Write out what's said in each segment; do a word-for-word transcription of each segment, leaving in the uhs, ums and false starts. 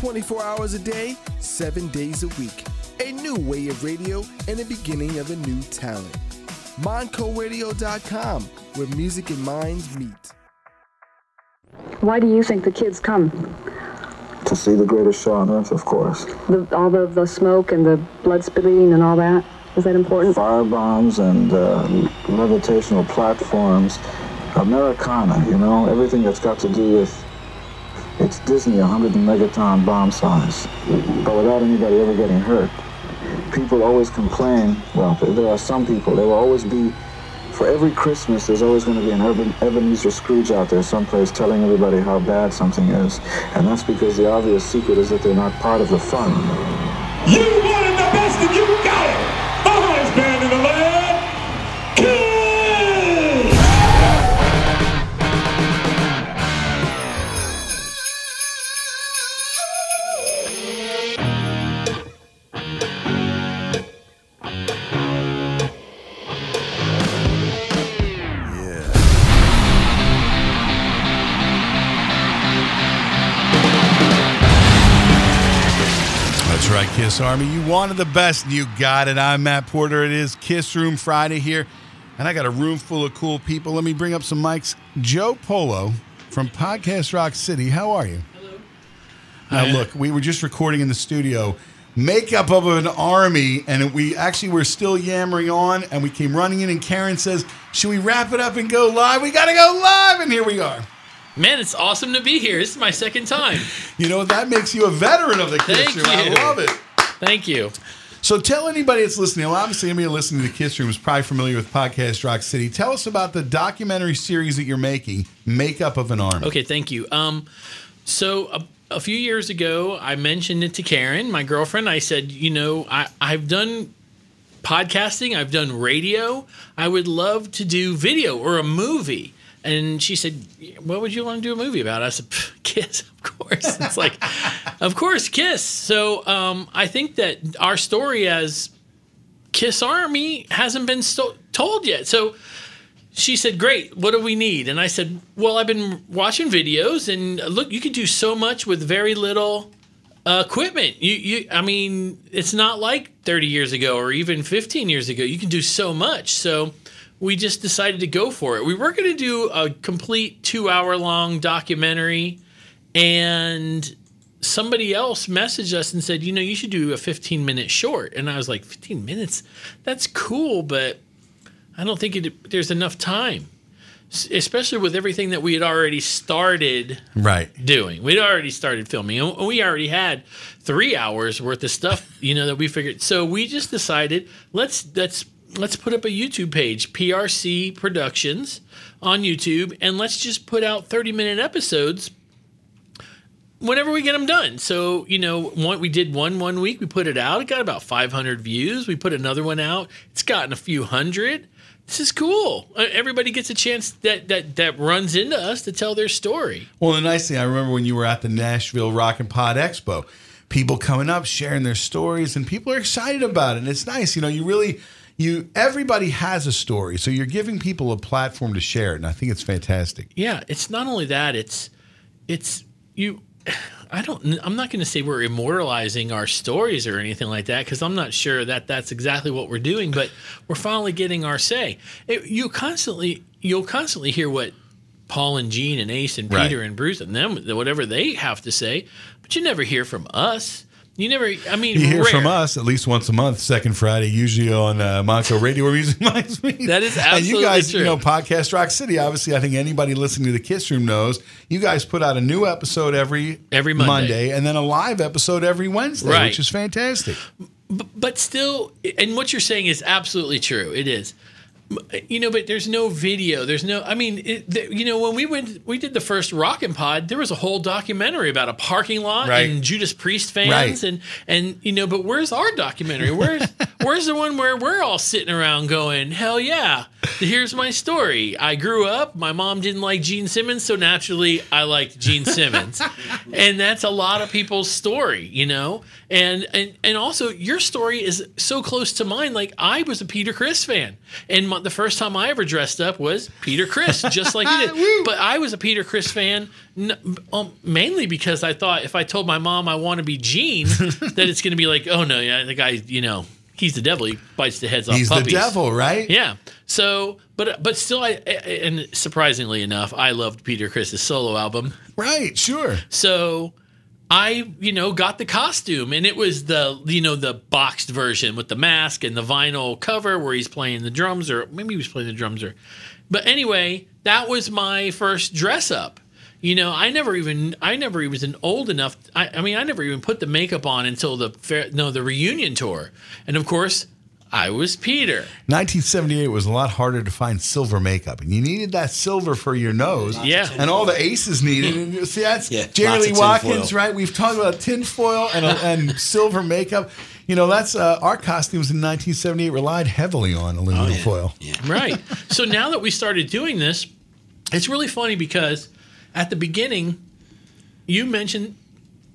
twenty-four hours a day, seven days a week. A new way of radio and the beginning of a new talent. Mind co radio dot com, where music and minds meet. Why do you think the kids come? To see the greatest show on earth, of course. The, all the, the smoke and the blood spitting and all that? Is that important? Firebombs and uh, levitational platforms. Americana, you know, everything that's got to do with... It's Disney, one hundred megaton bomb size, but without anybody ever getting hurt. People always complain, well, there are some people, there will always be, for every Christmas, there's always going to be an urban Ebenezer Scrooge out there someplace telling everybody how bad something is. And that's because the obvious secret is that they're not part of the fun. You wanted the best and you got it! The hottest band in the land, Kiss! Kiss Army, you wanted the best and you got it. I'm Matt Porter. It is Kiss Room Friday here, and I got a room full of cool people. Let me bring up some mics. Joe Polo from Podcast Rock City. How are you? Hello. Now, Hi. Look, we were just recording in the studio, Makeup of an Army, and we actually were still yammering on, and we came running in, and Karen says, should we wrap it up and go live? We got to go live, and here we are. Man, it's awesome to be here. This is my second time. You know, that makes you a veteran of the Kiss Room. I love it. Thank you. So tell anybody that's listening. Well, obviously, anybody listening to the Kiss Room is probably familiar with Podcast Rock City. Tell us about the documentary series that you're making, Makeup of an Army. Okay, thank you. Um, so a, a few years ago, I mentioned it to Karen, my girlfriend. I said, you know, I, I've done podcasting. I've done radio. I would love to do video or a movie. And she said, what would you want to do a movie about? I said, Kiss, of course. It's like, of course, Kiss. So um, I think that our story as Kiss Army hasn't been sto- told yet. So she said, great, what do we need? And I said, well, I've been watching videos, and look, you can do so much with very little uh, equipment. You, you, I mean, it's not like thirty years ago or even fifteen years ago. You can do so much. So we just decided to go for it. We were going to do a complete two hour long documentary, and somebody else messaged us and said, you know, you should do a fifteen minute short. And I was like, fifteen minutes? That's cool, but I don't think it, there's enough time, especially with everything that we had already started right. doing. We'd already started filming, and we already had three hours worth of stuff, you know, that we figured. So we just decided, let's let's Let's put up a YouTube page, P R C Productions, on YouTube, and let's just put out thirty minute episodes whenever we get them done. So, you know, one, we did one one week, we put it out, it got about five hundred views. We put another one out, it's gotten a few hundred. This is cool. Everybody gets a chance that, that, that runs into us to tell their story. Well, the nice thing, I remember when you were at the Nashville Rock and Pod Expo, people coming up, sharing their stories, and people are excited about it, and it's nice. You know, you really... You everybody has a story, so you're giving people a platform to share it, and I think it's fantastic. Yeah, it's not only that, it's it's you I don't I'm not going to say we're immortalizing our stories or anything like that, because I'm not sure that that's exactly what we're doing, but we're finally getting our say. It, you constantly you'll constantly hear what Paul and Gene and Ace and Peter right. and Bruce and them, whatever they have to say, but you never hear from us. You never, I mean, you hear rare. From us at least once a month, second Friday, usually on uh, Montgomery Radio or Music Minds. That is absolutely true. And you guys, true. You know, Podcast Rock City, obviously, I think anybody listening to the Kiss Room knows, you guys put out a new episode every, every Monday. Monday and then a live episode every Wednesday, right. which is fantastic. But, but still, and what you're saying is absolutely true. It is. You know, but there's no video. There's no, I mean, it, the, you know, when we went, we did the first Rockin' Pod, there was a whole documentary about a parking lot right. and Judas Priest fans. Right. And, and you know, but where's our documentary? Where's Where's the one where we're all sitting around going, hell yeah, here's my story. I grew up, my mom didn't like Gene Simmons, so naturally I liked Gene Simmons. And that's a lot of people's story, you know? And, and and also, your story is so close to mine. Like, I was a Peter Criss fan. And my, the first time I ever dressed up was Peter Criss, just like you did. But I was a Peter Criss fan um, mainly because I thought if I told my mom I want to be Gene, that it's going to be like, oh, no, yeah, the guy, you know, he's the devil. He bites the heads off he's puppies. He's the devil, right? Yeah. So, but but still, I and surprisingly enough, I loved Peter Criss's solo album. Right, sure. So... I, you know, got the costume, and it was the, you know, the boxed version with the mask and the vinyl cover where he's playing the drums, or maybe he was playing the drums, or, but anyway, that was my first dress up. You know, I never even, I never even was an old enough. I, I mean, I never even put the makeup on until the no the reunion tour, and of course, I was Peter. nineteen seventy-eight was a lot harder to find silver makeup, and you needed that silver for your nose. Yeah, and all the aces needed. And see, that's yeah, Jerry Lee Watkins, right? We've talked about tinfoil and and silver makeup. You know, that's uh, our costumes in nineteen seventy-eight relied heavily on aluminum oh, yeah. foil. Yeah. Right. So now that we started doing this, it's really funny because at the beginning, you mentioned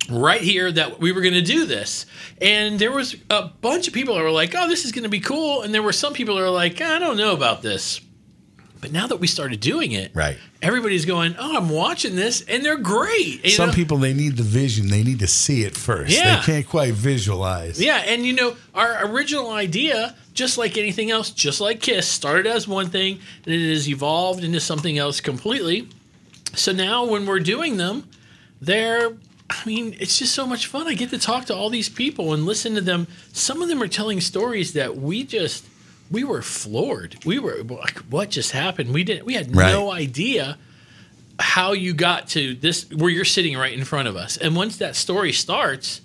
right here that we were going to do this. And there was a bunch of people that were like, oh, this is going to be cool. And there were some people that were like, I don't know about this. But now that we started doing it, right, everybody's going, oh, I'm watching this, and they're great. You some know? People, they need the vision. They need to see it first. Yeah. They can't quite visualize. Yeah, and, you know, our original idea, just like anything else, just like Kiss, started as one thing, and it has evolved into something else completely. So now when we're doing them, they're... I mean, it's just so much fun. I get to talk to all these people and listen to them. Some of them are telling stories that we just, we were floored. We were like, what just happened? We didn't, we had right. no idea how you got to this, where you're sitting right in front of us. And once that story starts,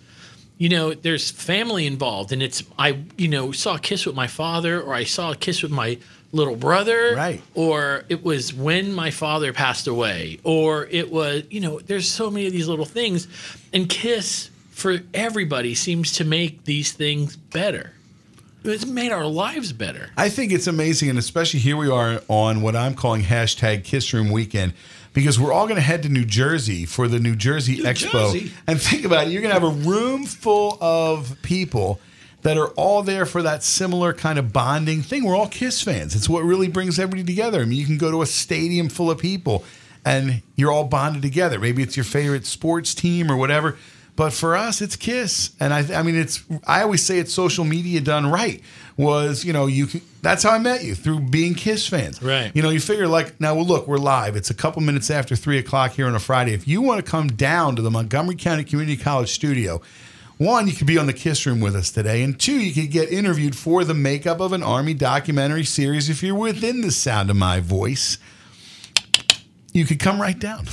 you know, there's family involved. And it's, I, you know, saw a kiss with my father, or I saw a kiss with my little brother, right, or it was when my father passed away, or it was, you know, there's so many of these little things, and Kiss for everybody seems to make these things better. It's made our lives better. I think it's amazing, and especially here we are on what I'm calling hashtag Kiss Room Weekend, because we're all going to head to New Jersey for the New Jersey New Expo. Jersey. And think about it, you're going to have a room full of people that are all there for that similar kind of bonding thing. We're all Kiss fans. It's what really brings everybody together. I mean, you can go to a stadium full of people and you're all bonded together. Maybe it's your favorite sports team or whatever. But for us, it's Kiss. And I, I mean, it's, I always say it's social media done right. Was, you know, you can, that's how I met you, through being Kiss fans. Right. You know, you figure like, now, well, look, we're live. It's a couple minutes after three o'clock here on a Friday. If you want to come down to the Montgomery County Community College studio, one, you could be on the Kiss Room with us today, and two, you could get interviewed for the Makeup of an Army documentary series. If you're within the sound of my voice, you could come right down.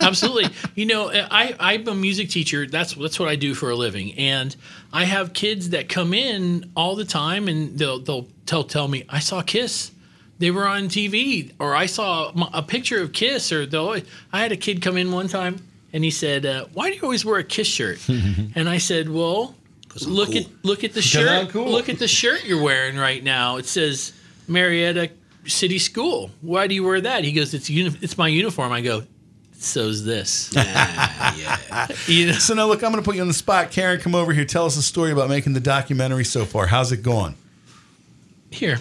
Absolutely. You know, I, I'm a music teacher. That's that's what I do for a living, and I have kids that come in all the time, and they'll they'll tell tell me, I saw Kiss. They were on T V, or I saw a picture of Kiss, or I had a kid come in one time. And he said, uh, "Why do you always wear a Kiss shirt?" And I said, "Well, look cool. at look at the shirt. Cool. Look at the shirt you're wearing right now. It says Marietta City School. Why do you wear that?" He goes, "It's uni- it's my uniform." I go, "So's this." Yeah, yeah. You know? So now, look, I'm going to put you on the spot. Karen, come over here. Tell us a story about making the documentary so far. How's it going? Here.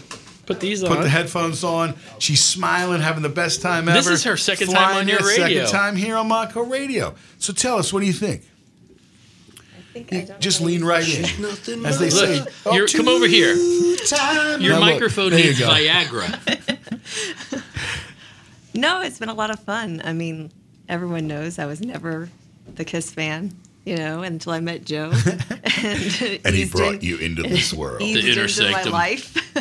Put these on. Put the headphones on. She's smiling, having the best time ever. This is her second Flying time on your radio. Second time here on Mindco Radio. So tell us, what do you think? I think I don't Just know. Lean right in. As they say, look, oh, you're, come over here. Time. Your now microphone look, needs you Viagra. No, it's been a lot of fun. I mean, everyone knows I was never the Kiss fan. You know, until I met Joe, and, and he brought in, you into this world, the intersectum of my life.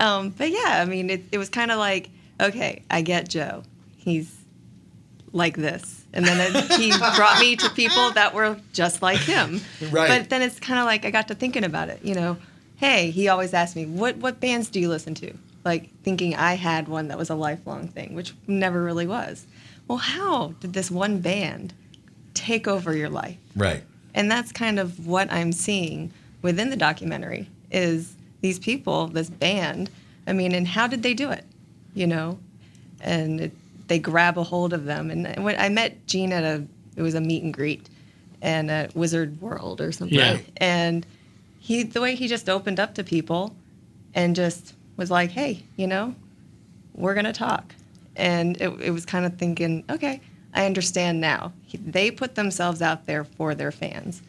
um, but yeah, I mean, it, it was kind of like, okay, I get Joe. He's like this, and then it, he brought me to people that were just like him. Right. But then it's kind of like I got to thinking about it. You know, hey, he always asked me, what what bands do you listen to? Like thinking I had one that was a lifelong thing, which never really was. Well, how did this one band take over your life? Right. And that's kind of what I'm seeing within the documentary, is these people, this band. I mean, and how did they do it? You know, and it, they grab a hold of them. And when I met Gene at a, it was a meet and greet, and at Wizard World or something. Yeah. And he, the way he just opened up to people, and just was like, hey, you know, we're gonna talk. And it, it was kind of thinking, okay, I understand now. He, they put themselves out there for their fans,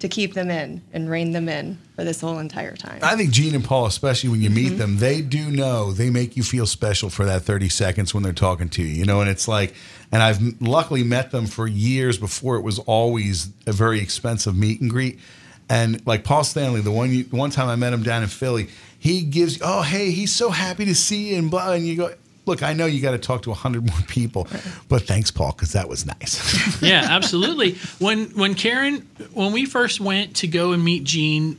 to keep them in and rein them in for this whole entire time. I think Gene and Paul, especially when you meet mm-hmm. them, they do know, they make you feel special for that thirty seconds when they're talking to you, you know, and it's like, and I've luckily met them for years before it was always a very expensive meet and greet. And like Paul Stanley, the one, you, one time I met him down in Philly, he gives, oh, hey, he's so happy to see you and blah, and you go, look, I know you got to talk to one hundred more people, but thanks, Paul, because that was nice. Yeah, absolutely. When when Karen, when we first went to go and meet Gene,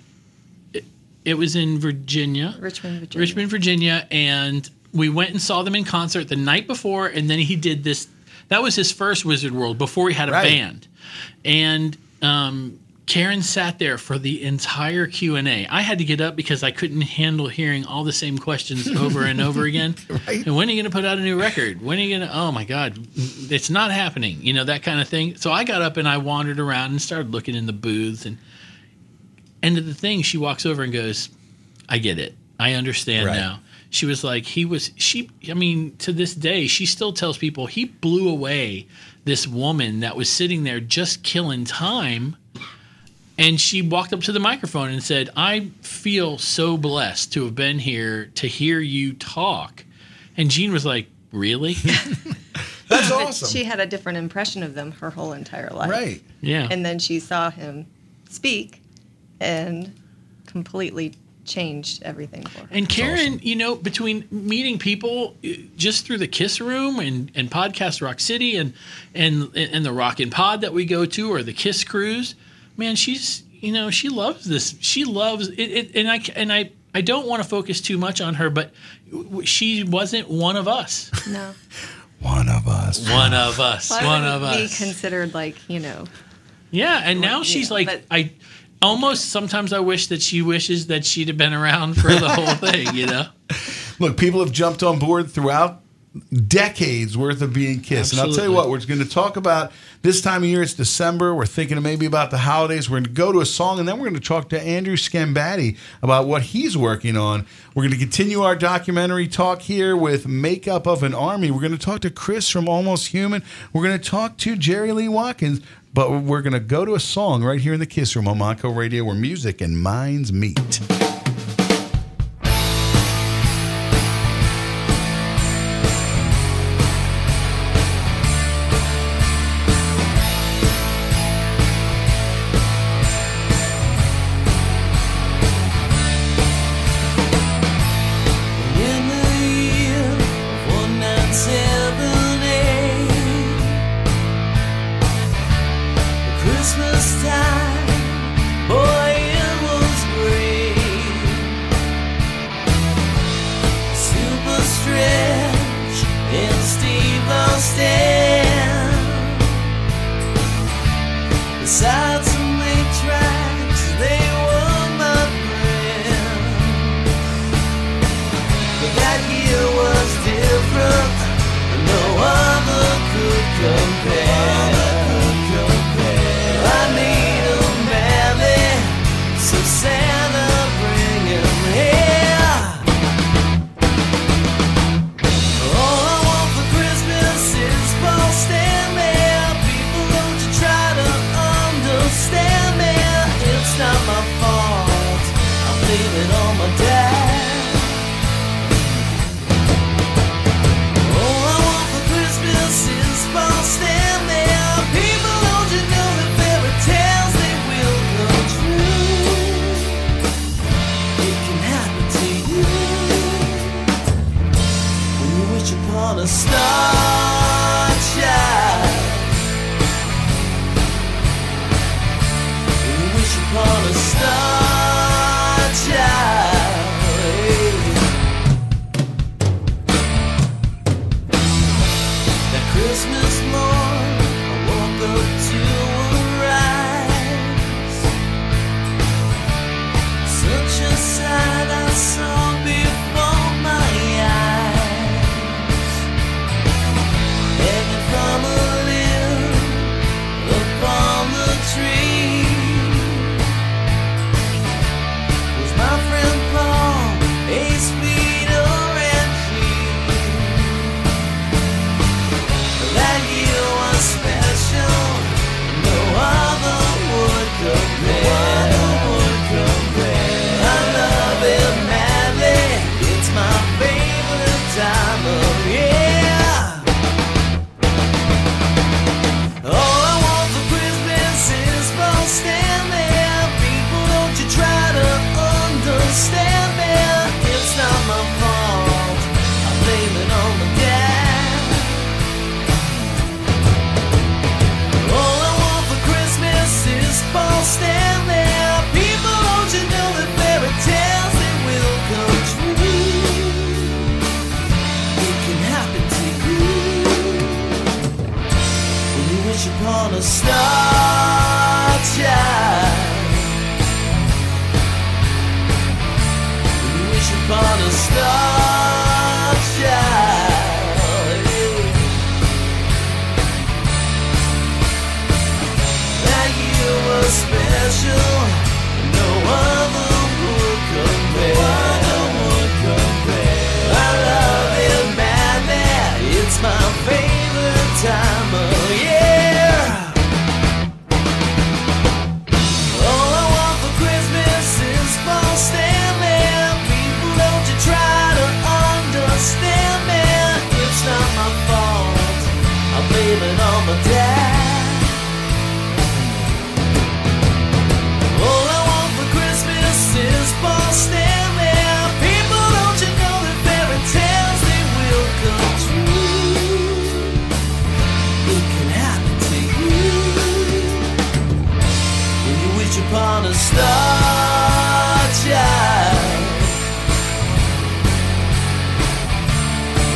it, it was in Virginia. Richmond, Virginia. Richmond, Virginia. And we went and saw them in concert the night before, and then he did this. That was his first Wizard World before he had a right. band. And um, Karen sat there for the entire Q and A. I had to get up because I couldn't handle hearing all the same questions over and over again. Right. And when are you going to put out a new record? When are you going to, oh my God, it's not happening, you know, that kind of thing. So I got up and I wandered around and started looking in the booths. And end of the thing, she walks over and goes, I get it. I understand right. now. She was like, he was, she, I mean, to this day, she still tells people he blew away this woman that was sitting there just killing time. And she walked up to the microphone and said, I feel so blessed to have been here to hear you talk. And Gene was like, really? That's awesome. She had a different impression of them her whole entire life. Right. Yeah. And then she saw him speak and completely changed everything for her. And Karen, awesome. You know, between meeting people just through the Kiss Room and, and Podcast Rock City and, and, and the Rockin' Pod that we go to or the Kiss Cruise, man, she's, you know, she loves this. She loves it, it and I and I, I don't want to focus too much on her, but she wasn't one of us. No. One of us. One of us. Why one of us. Be considered like, you know. Yeah, and now like, she's yeah, like, I almost sometimes I wish that she wishes that she'd have been around for the whole thing, you know. Look, people have jumped on board throughout decades worth of being Kissed. Absolutely. And I'll tell you what, we're going to talk about this time of year. It's December. We're thinking maybe about the holidays. We're going to go to a song, and then we're going to talk to Andrew Scambati about what he's working on. We're going to continue our documentary talk here with Makeup of an Army. We're going to talk to Chris from Almost Human. We're going to talk to Jerry Lee Watkins. But we're going to go to a song right here in the Kiss Room on Monaco Radio, where music and minds meet. All I want for Christmas is both. wish upon a star child. You wish upon a star child. That you were special, no other would compare. No other would compare. I love it madly, it's my favorite time of year. All I want for Christmas is fall standing. People, don't you try to understand me. It's not my fault, I blame it on my dad. Upon a star child,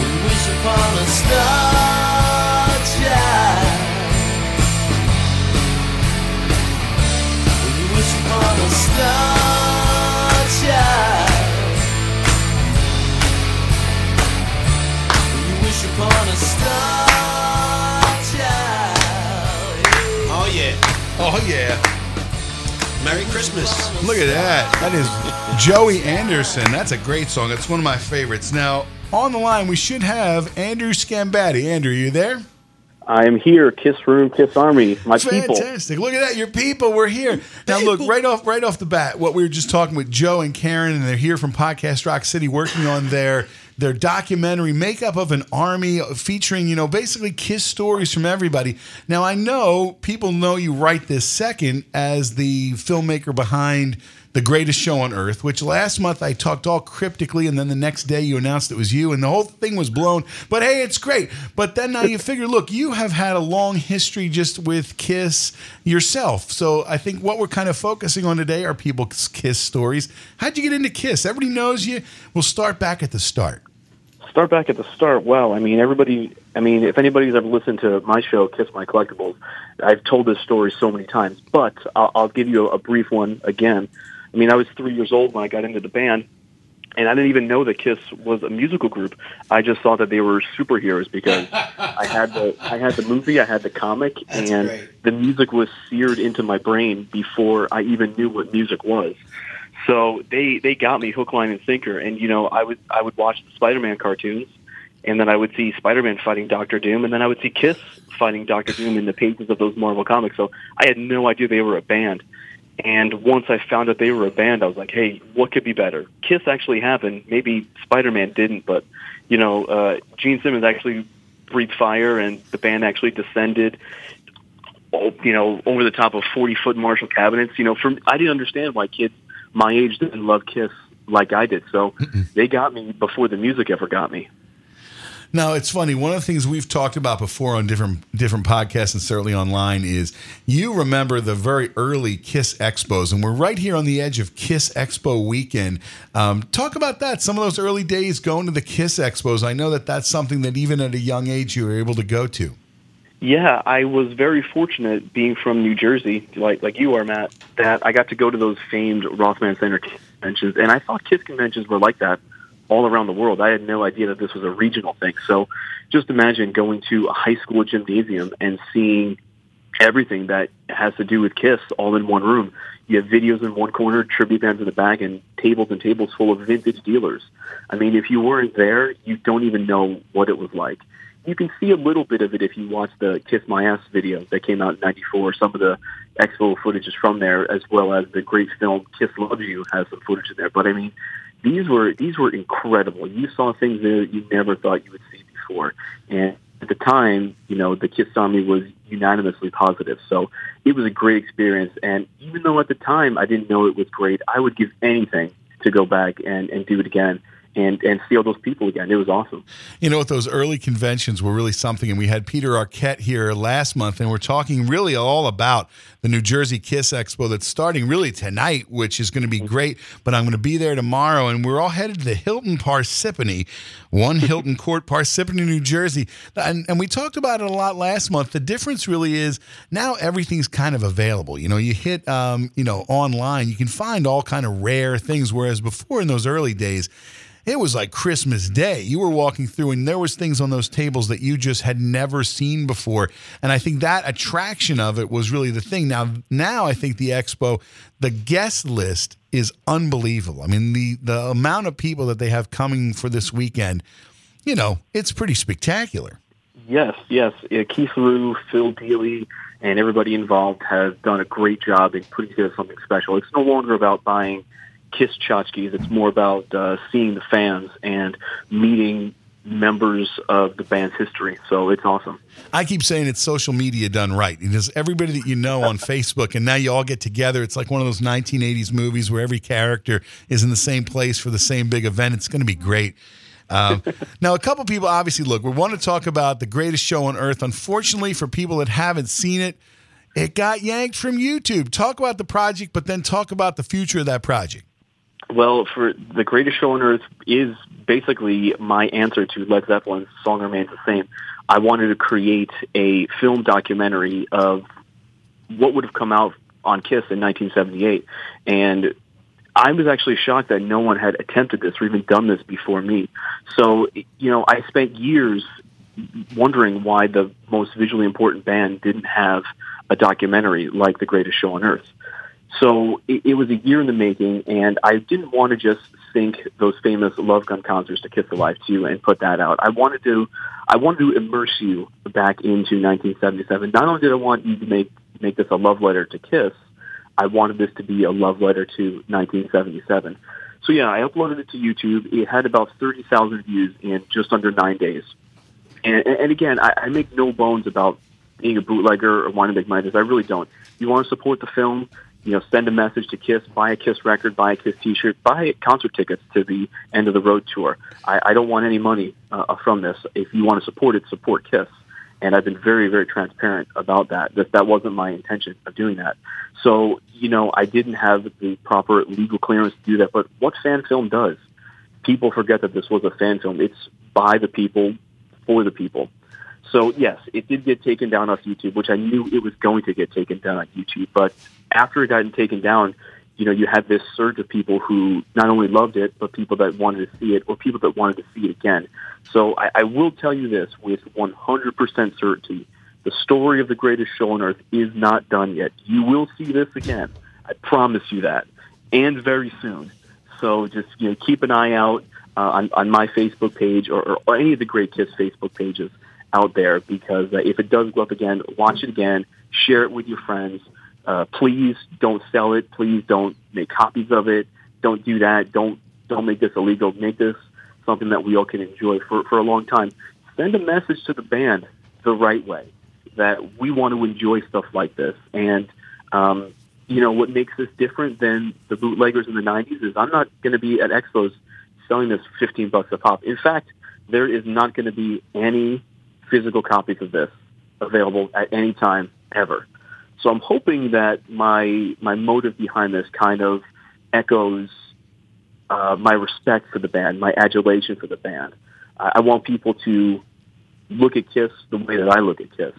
we wish upon a star child, we wish upon a star child, we wish upon a star child. Oh yeah, oh yeah. Merry Christmas. Look at that. That is Joey Anderson. That's a great song. That's one of my favorites. Now, on the line, we should have Andrew Scambati. Andrew, are you there? I am here. Kiss Room, Kiss Army. My Fantastic. people. Fantastic. Look at that. Your people. We're here. Now, look, right off right off the bat, what we were just talking with Joe and Karen, and they're here from Podcast Rock City working on their their documentary, Makeup of an Army, featuring, you know, basically Kiss stories from everybody. Now, I know people know you right this second as the filmmaker behind The Greatest Show on Earth, which last month I talked all cryptically, and then the next day you announced it was you, and the whole thing was blown. But, hey, it's great. But then now you figure, look, you have had a long history just with Kiss yourself. So I think what we're kind of focusing on today are people's Kiss stories. How'd you get into Kiss? Everybody knows you. We'll start back at the start. Start back at the start. Wow. I mean, everybody, I mean, if anybody's ever listened to my show, Kiss My Collectibles, I've told this story so many times, but I'll, I'll give you a, a brief one again. I mean, I was three years old when I got into the band, and I didn't even know that Kiss was a musical group. I just thought that they were superheroes because I had the I had the movie, I had the comic, That's and great. The music was seared into my brain before I even knew what music was. So they, they got me hook, line, and sinker. And, you know, I would I would watch the Spider-Man cartoons, and then I would see Spider-Man fighting Doctor Doom, and then I would see Kiss fighting Doctor Doom in the pages of those Marvel comics. So I had no idea they were a band. And once I found out they were a band, I was like, hey, what could be better? Kiss actually happened. Maybe Spider-Man didn't, but, you know, uh, Gene Simmons actually breathed fire, and the band actually descended, you know, over the top of forty-foot Marshall cabinets. You know, from, I didn't understand why kids my age didn't love Kiss like I did, so Mm-mm. they got me before the music ever got me. Now, it's funny. One of the things we've talked about before on different different podcasts and certainly online is you remember the very early Kiss Expos, and we're right here on the edge of Kiss Expo weekend. Um, talk about that. Some of those early days going to the Kiss Expos. I know that that's something that even at a young age you were able to go to. Yeah, I was very fortunate, being from New Jersey, like like you are, Matt, that I got to go to those famed Rothman Center conventions, and I thought Kiss conventions were like that all around the world. I had no idea that this was a regional thing. So just imagine going to a high school gymnasium and seeing everything that has to do with Kiss all in one room. You have videos in one corner, tribute bands in the back, and tables and tables full of vintage dealers. I mean, if you weren't there, you don't even know what it was like. You can see a little bit of it if you watch the Kiss My Ass video that came out in ninety-four. Some of the expo footage is from there, as well as the great film Kiss Loves You has some footage in there. But, I mean, these were these were incredible. You saw things that you never thought you would see before. And at the time, you know, the Kiss Army was unanimously positive. So it was a great experience. And even though at the time I didn't know it was great, I would give anything to go back and, and do it again. and and see all those people again. It was awesome. You know what? Those early conventions were really something, and we had Peter Arquette here last month, and we're talking really all about the New Jersey Kiss Expo that's starting really tonight, which is going to be great, but I'm going to be there tomorrow, and we're all headed to the Hilton Parsippany, one Hilton Court, Parsippany, New Jersey. And, and we talked about it a lot last month. The difference really is now everything's kind of available. You know, you hit, um, you know, online, you can find all kind of rare things, whereas before in those early days, it was like Christmas Day. You were walking through and there was things on those tables that you just had never seen before. And I think that attraction of it was really the thing. Now, now I think the expo, the guest list is unbelievable. I mean, the, the amount of people that they have coming for this weekend, you know, it's pretty spectacular. Yes, yes. Yeah, Keith Rue, Phil Dealey, and everybody involved has done a great job in putting together something special. It's no longer about buying Kiss tchotchkes. It's more about uh, seeing the fans and meeting members of the band's history. So it's awesome. I keep saying it's social media done right. It's everybody that you know on Facebook, and now you all get together. It's like one of those nineteen eighties movies where every character is in the same place for the same big event. It's going to be great. Um, now, a couple people, obviously, look, we want to talk about The Greatest Show on Earth. Unfortunately, for people that haven't seen it, it got yanked from YouTube. Talk about the project, but then talk about the future of that project. Well, for The Greatest Show on Earth is basically my answer to Led Zeppelin's song Remains the Same. I wanted to create a film documentary of what would have come out on Kiss in nineteen seventy-eight. And I was actually shocked that no one had attempted this or even done this before me. So, you know, I spent years wondering why the most visually important band didn't have a documentary like The Greatest Show on Earth. So it, it was a year in the making, and I didn't want to just sink those famous Love Gun concerts to Kiss Alive two and put that out. I wanted to, I wanted to immerse you back into nineteen seventy-seven. Not only did I want you to make make this a love letter to Kiss, I wanted this to be a love letter to nineteen seventy-seven. So yeah, I uploaded it to YouTube. It had about thirty thousand views in just under nine days. And, and again, I, I make no bones about being a bootlegger or wanting to make money. This I really don't. You want to support the film? You know, send a message to Kiss, buy a Kiss record, buy a Kiss T-shirt, buy concert tickets to the End of the Road tour. I, I don't want any money uh, from this. If you want to support it, support Kiss. And I've been very, very transparent about that. That that wasn't my intention of doing that. So, you know, I didn't have the proper legal clearance to do that. But what fan film does? People forget that this was a fan film. It's by the people, for the people. So, yes, it did get taken down off YouTube, which I knew it was going to get taken down on YouTube. But after it got taken down, you know, you had this surge of people who not only loved it, but people that wanted to see it or people that wanted to see it again. So I, I will tell you this with one hundred percent certainty. The story of The Greatest Show on Earth is not done yet. You will see this again. I promise you that. And very soon. So just, you know, keep an eye out uh, on, on my Facebook page or, or, or any of the Great Kiss Facebook pages out there, because uh, if it does go up again, watch it again, share it with your friends. Uh, please don't sell it. Please don't make copies of it. Don't do that. Don't don't make this illegal. Make this something that we all can enjoy for, for a long time. Send a message to the band the right way, that we want to enjoy stuff like this. And, um, you know, what makes this different than the bootleggers in the nineties is I'm not going to be at Expos selling this fifteen bucks a pop. In fact, there is not going to be any physical copies of this available at any time ever. So I'm hoping that my my motive behind this kind of echoes uh, my respect for the band, my adulation for the band. I, I want people to look at Kiss the way that I look at Kiss,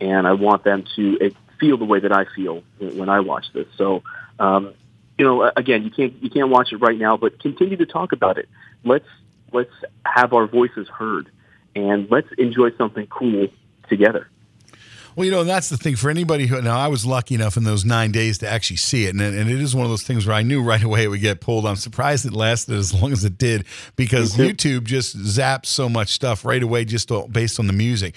and I want them to it, feel the way that I feel when I watch this. So, um, you know, again, you can't you can't watch it right now, but continue to talk about it. Let's let's have our voices heard. And let's enjoy something cool together. Well, you know, that's the thing for anybody who, now I was lucky enough in those nine days to actually see it. And, and it is one of those things where I knew right away it would get pulled. I'm surprised it lasted as long as it did, because mm-hmm. YouTube just zaps so much stuff right away just based on the music.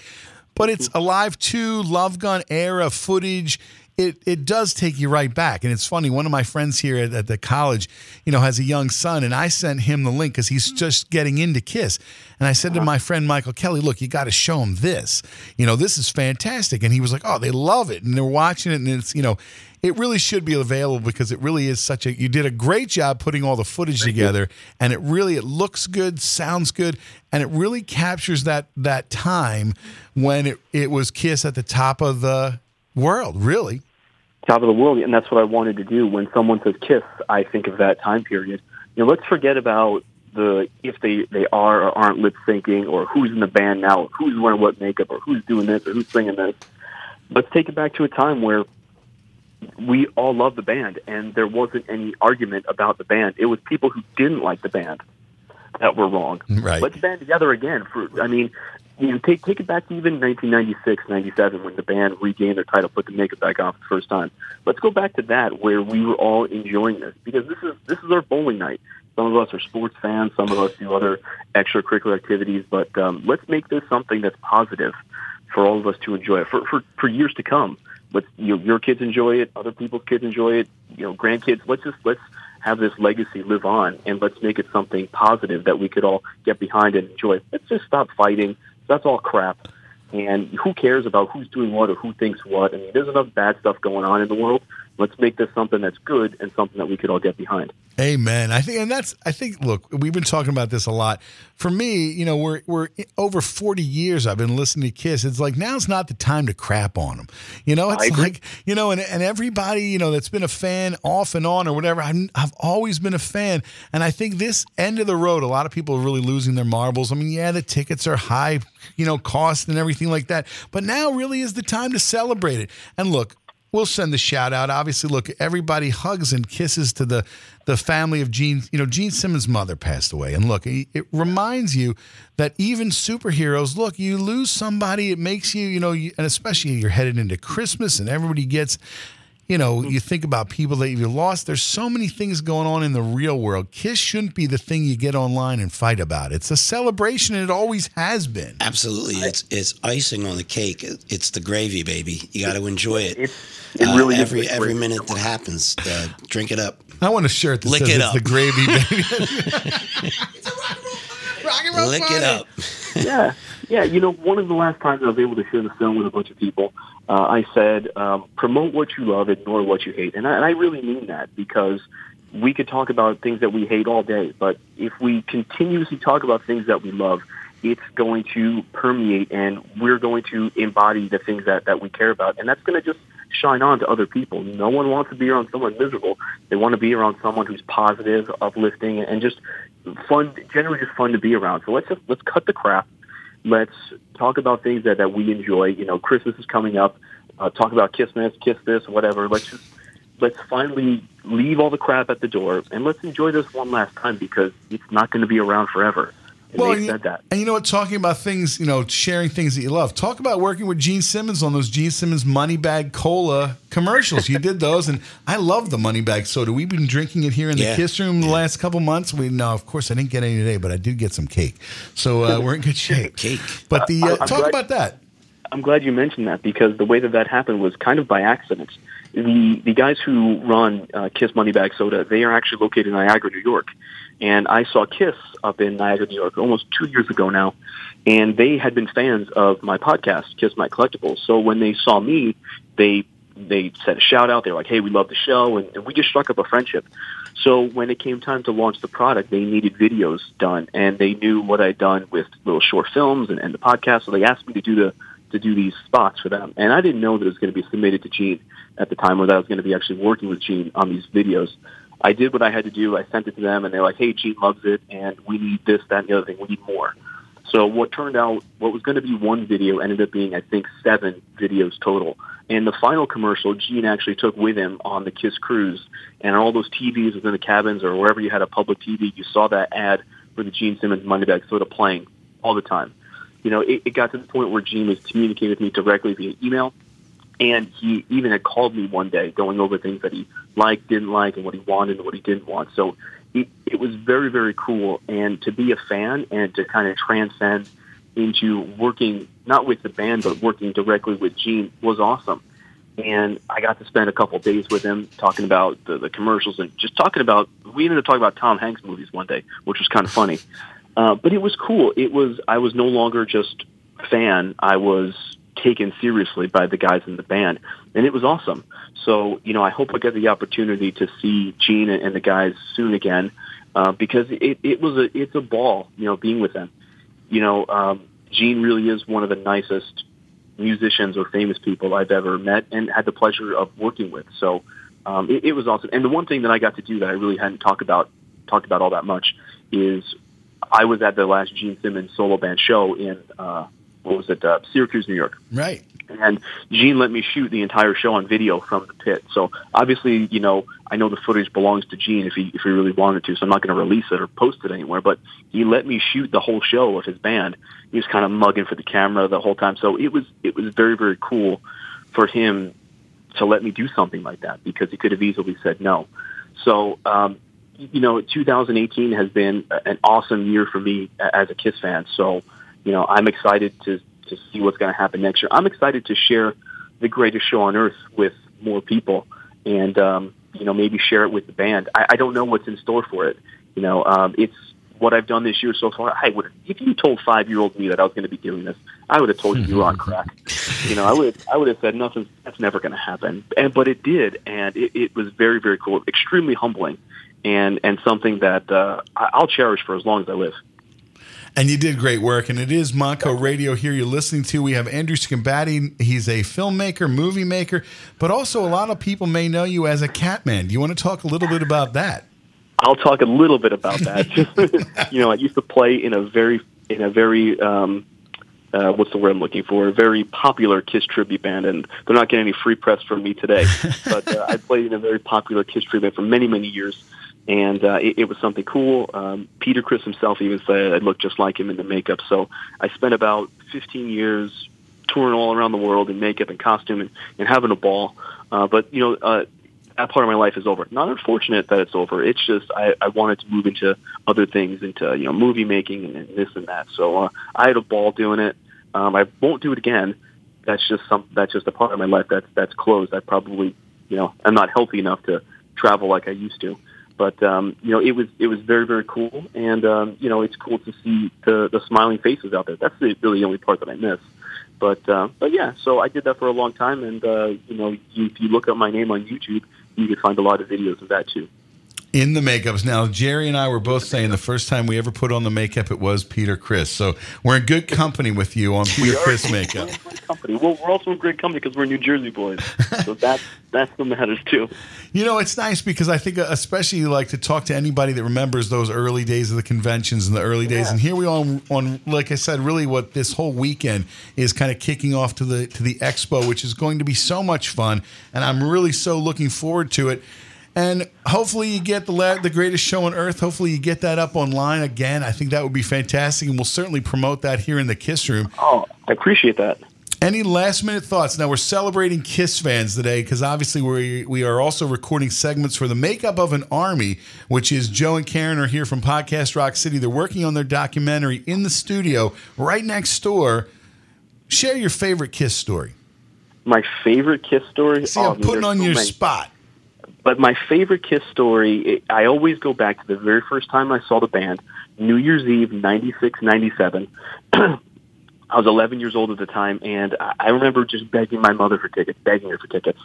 But it's mm-hmm. Alive two, Love Gun era footage. It it does take you right back. And it's funny, one of my friends here at, at the college, you know, has a young son, and I sent him the link because he's just getting into Kiss. And I said to my friend Michael Kelly, look, you got to show him this. You know, this is fantastic. And he was like, oh, they love it. And they're watching it, and it's, you know, it really should be available because it really is such a, you did a great job putting all the footage Thank together you. And it really, it looks good, sounds good, and it really captures that that time when it, it was Kiss at the top of the world, really. Top of the world, and that's what I wanted to do. When someone says Kiss, I think of that time period. You know, let's forget about the if they, they are or aren't lip-syncing or who's in the band now, or who's wearing what makeup, or who's doing this, or who's singing this. Let's take it back to a time where we all loved the band, and there wasn't any argument about the band. It was people who didn't like the band that were wrong. Right. Let's band together again. For I mean, you know, take take it back to even nineteen ninety-six, ninety-seven when the band regained their title, put the makeup back on for the first time. Let's go back to that where we were all enjoying this, because this is this is our bowling night. Some of us are sports fans. Some of us do other extracurricular activities. But um, let's make this something that's positive for all of us to enjoy for for, for years to come. Let's, you know, your kids enjoy it. Other people's kids enjoy it. You know, grandkids. Let's just let's have this legacy live on, and let's make it something positive that we could all get behind and enjoy. Let's just stop fighting. That's all crap. And who cares about who's doing what or who thinks what? I mean, there's enough bad stuff going on in the world. Let's make this something that's good and something that we could all get behind. Amen. I think, and that's, I think, look, we've been talking about this a lot. For me, you know, we're, we're over forty years I've been listening to Kiss. It's like, now's not the time to crap on them. You know, it's like, you know, and, and everybody, you know, that's been a fan off and on or whatever, I'm, I've always been a fan. And I think this end of the road, a lot of people are really losing their marbles. I mean, yeah, the tickets are high, you know, cost and everything like that. But now really is the time to celebrate it. And look, we'll send the shout out. Obviously, look, everybody hugs and kisses to the, the family of Gene. You know, Gene Simmons' mother passed away. And look, it, it reminds you that even superheroes, look, you lose somebody, it makes you, you know, you, and especially you're headed into Christmas and everybody gets, you know, you think about people that you lost. There's so many things going on in the real world. Kiss shouldn't be the thing you get online and fight about. It's a celebration, and it always has been. Absolutely. It's it's icing on the cake. It's the gravy, baby. You got to enjoy it. It's, It really uh, every every minute that happens, uh, drink it up. I want a shirt that Lick says it it's up. The gravy, baby. It's a rock and roll party. Rock and roll Lick party. It up. yeah, yeah. You know, one of the last times I was able to share the film with a bunch of people, uh, I said, um, promote what you love, ignore what you hate. And I, and I really mean that, because we could talk about things that we hate all day, but if we continuously talk about things that we love, it's going to permeate, and we're going to embody the things that, that we care about. And that's going to just shine on to other people. No one wants to be around someone miserable. They want to be around someone who's positive, uplifting, and just fun, generally just fun to be around. So let's just, let's cut the crap. Let's talk about things that, that we enjoy. You know, Christmas is coming up. Uh, talk about Kissmas, Kiss this, whatever. Let's just, let's finally leave all the crap at the door, and let's enjoy this one last time, because it's not going to be around forever. And well, and you, that. and you know what, talking about things, you know, sharing things that you love. Talk about working with Gene Simmons on those Gene Simmons Money Bag Cola commercials. You did those, and I love the Money Bag Soda. We've been drinking it here in yeah. the Kiss Room the yeah. last couple months. We now, of course, I didn't get any today, but I did get some cake. So uh, we're in good shape. Cake. But the uh, uh, talk glad, about that. I'm glad you mentioned that, because the way that that happened was kind of by accident. The, the guys who run uh, Kiss Money Bag Soda, they are actually located in Niagara, New York. And I saw Kiss up in Niagara, New York, almost two years ago now. And they had been fans of my podcast, Kiss My Collectibles. So when they saw me, they they sent a shout-out. They were like, hey, we love the show. And, and we just struck up a friendship. So when it came time to launch the product, they needed videos done. And they knew what I'd done with little short films and, and the podcast. So they asked me to do the to do these spots for them. And I didn't know that it was going to be submitted to Gene at the time, or that I was going to be actually working with Gene on these videos. I did what I had to do. I sent it to them, and they're like, hey, Gene loves it, and we need this, that, and the other thing. We need more. So what turned out, what was going to be one video ended up being, I think, seven videos total. And the final commercial, Gene actually took with him on the Kiss Cruise, and all those T Vs within the cabins or wherever you had a public T V, you saw that ad for the Gene Simmons Money Bag Soda playing all the time. You know, it, it got to the point where Gene was communicating with me directly via email. And he even had called me one day going over things that he liked, didn't like, and what he wanted and what he didn't want. So it, it was very, very cool. And to be a fan and to kind of transcend into working, not with the band, but working directly with Gene was awesome. And I got to spend a couple of days with him talking about the, the commercials and just talking about, we ended up talking about Tom Hanks movies one day, which was kind of funny. Uh, but it was cool. It was, I was no longer just a fan. I was taken seriously by the guys in the band, and it was awesome. So, you know, I hope I get the opportunity to see Gene and the guys soon again, uh, because it, it was a, it's a ball, you know, being with them. You know, um, Gene really is one of the nicest musicians or famous people I've ever met and had the pleasure of working with. So um, it, it was awesome. And the one thing that I got to do that I really hadn't talked about, talked about all that much is I was at the last Gene Simmons solo band show in, uh, what was it, uh, Syracuse, New York. Right. And Gene let me shoot the entire show on video from the pit. So obviously, you know, I know the footage belongs to Gene if he if he really wanted to, so I'm not going to release it or post it anywhere. But he let me shoot the whole show of his band. He was kind of mugging for the camera the whole time. So it was it was very, very cool for him to let me do something like that because he could have easily said no. So, um, you know, two thousand eighteen has been an awesome year for me as a KISS fan. So, you know, I'm excited to... to see what's going to happen next year. I'm excited to share The Greatest Show on Earth with more people and, um, you know, maybe share it with the band. I, I don't know what's in store for it. You know, um, it's what I've done this year so far. I would, if you told five-year-old me that I was going to be doing this, I would have told you you were on crack. You know, I would I would have said nothing. That's never going to happen. And but it did, and it, it was very, very cool, extremely humbling, and, and something that uh, I'll cherish for as long as I live. And you did great work, and it is Monaco Radio here you're listening to. We have Andrew Scambati. He's a filmmaker, movie maker, but also a lot of people may know you as a Catman. Do you want to talk a little bit about that? I'll talk a little bit about that. You know, I used to play in a very, in a very, um, uh, what's the word I'm looking for? A very popular Kiss tribute band, and they're not getting any free press from me today. But uh, I played in a very popular Kiss tribute band for many, many years. And uh, it, it was something cool. Um, Peter Criss himself even said I looked just like him in the makeup. So I spent about fifteen years touring all around the world in makeup and costume and, and having a ball. Uh, but, you know, uh, that part of my life is over. Not unfortunate that it's over. It's just I, I wanted to move into other things, into, you know, movie making and, and this and that. So uh, I had a ball doing it. Um, I won't do it again. That's just some. That's just a part of my life that's, that's closed. I probably, you know, I'm not healthy enough to travel like I used to. But, um, you know, it was it was very, very cool. And, um, you know, it's cool to see the, the smiling faces out there. That's the, really the only part that I miss. But, uh, but yeah, so I did that for a long time. And, uh, you know, you, if you look up my name on YouTube, you can find a lot of videos of that, too. In the makeups. Now, Jerry and I were both saying the first time we ever put on the makeup, it was Peter Criss. So we're in good company with you on Peter Criss makeup. We're in good company. Well, we're also in great company because we're New Jersey boys. So that's, that's what matters, too. You know, it's nice because I think especially you like to talk to anybody that remembers those early days of the conventions and the early days. Yeah. And here we are on, on, like I said, really what this whole weekend is kind of kicking off to the to the expo, which is going to be so much fun. And I'm really so looking forward to it. And hopefully you get the la- the Greatest Show on Earth. Hopefully you get that up online again. I think that would be fantastic, and we'll certainly promote that here in the Kiss Room. Oh, I appreciate that. Any last-minute thoughts? Now, we're celebrating Kiss fans today because obviously we we are also recording segments for the Makeup of an Army, which is Joe and Karen are here from Podcast Rock City. They're working on their documentary in the studio right next door. Share your favorite Kiss story. My favorite Kiss story? See, oh, I'm putting on so your many. spot. But my favorite Kiss story, it, I always go back to the very first time I saw the band, New Year's Eve, ninety-six, ninety-seven. I was eleven years old at the time, and I remember just begging my mother for tickets, begging her for tickets.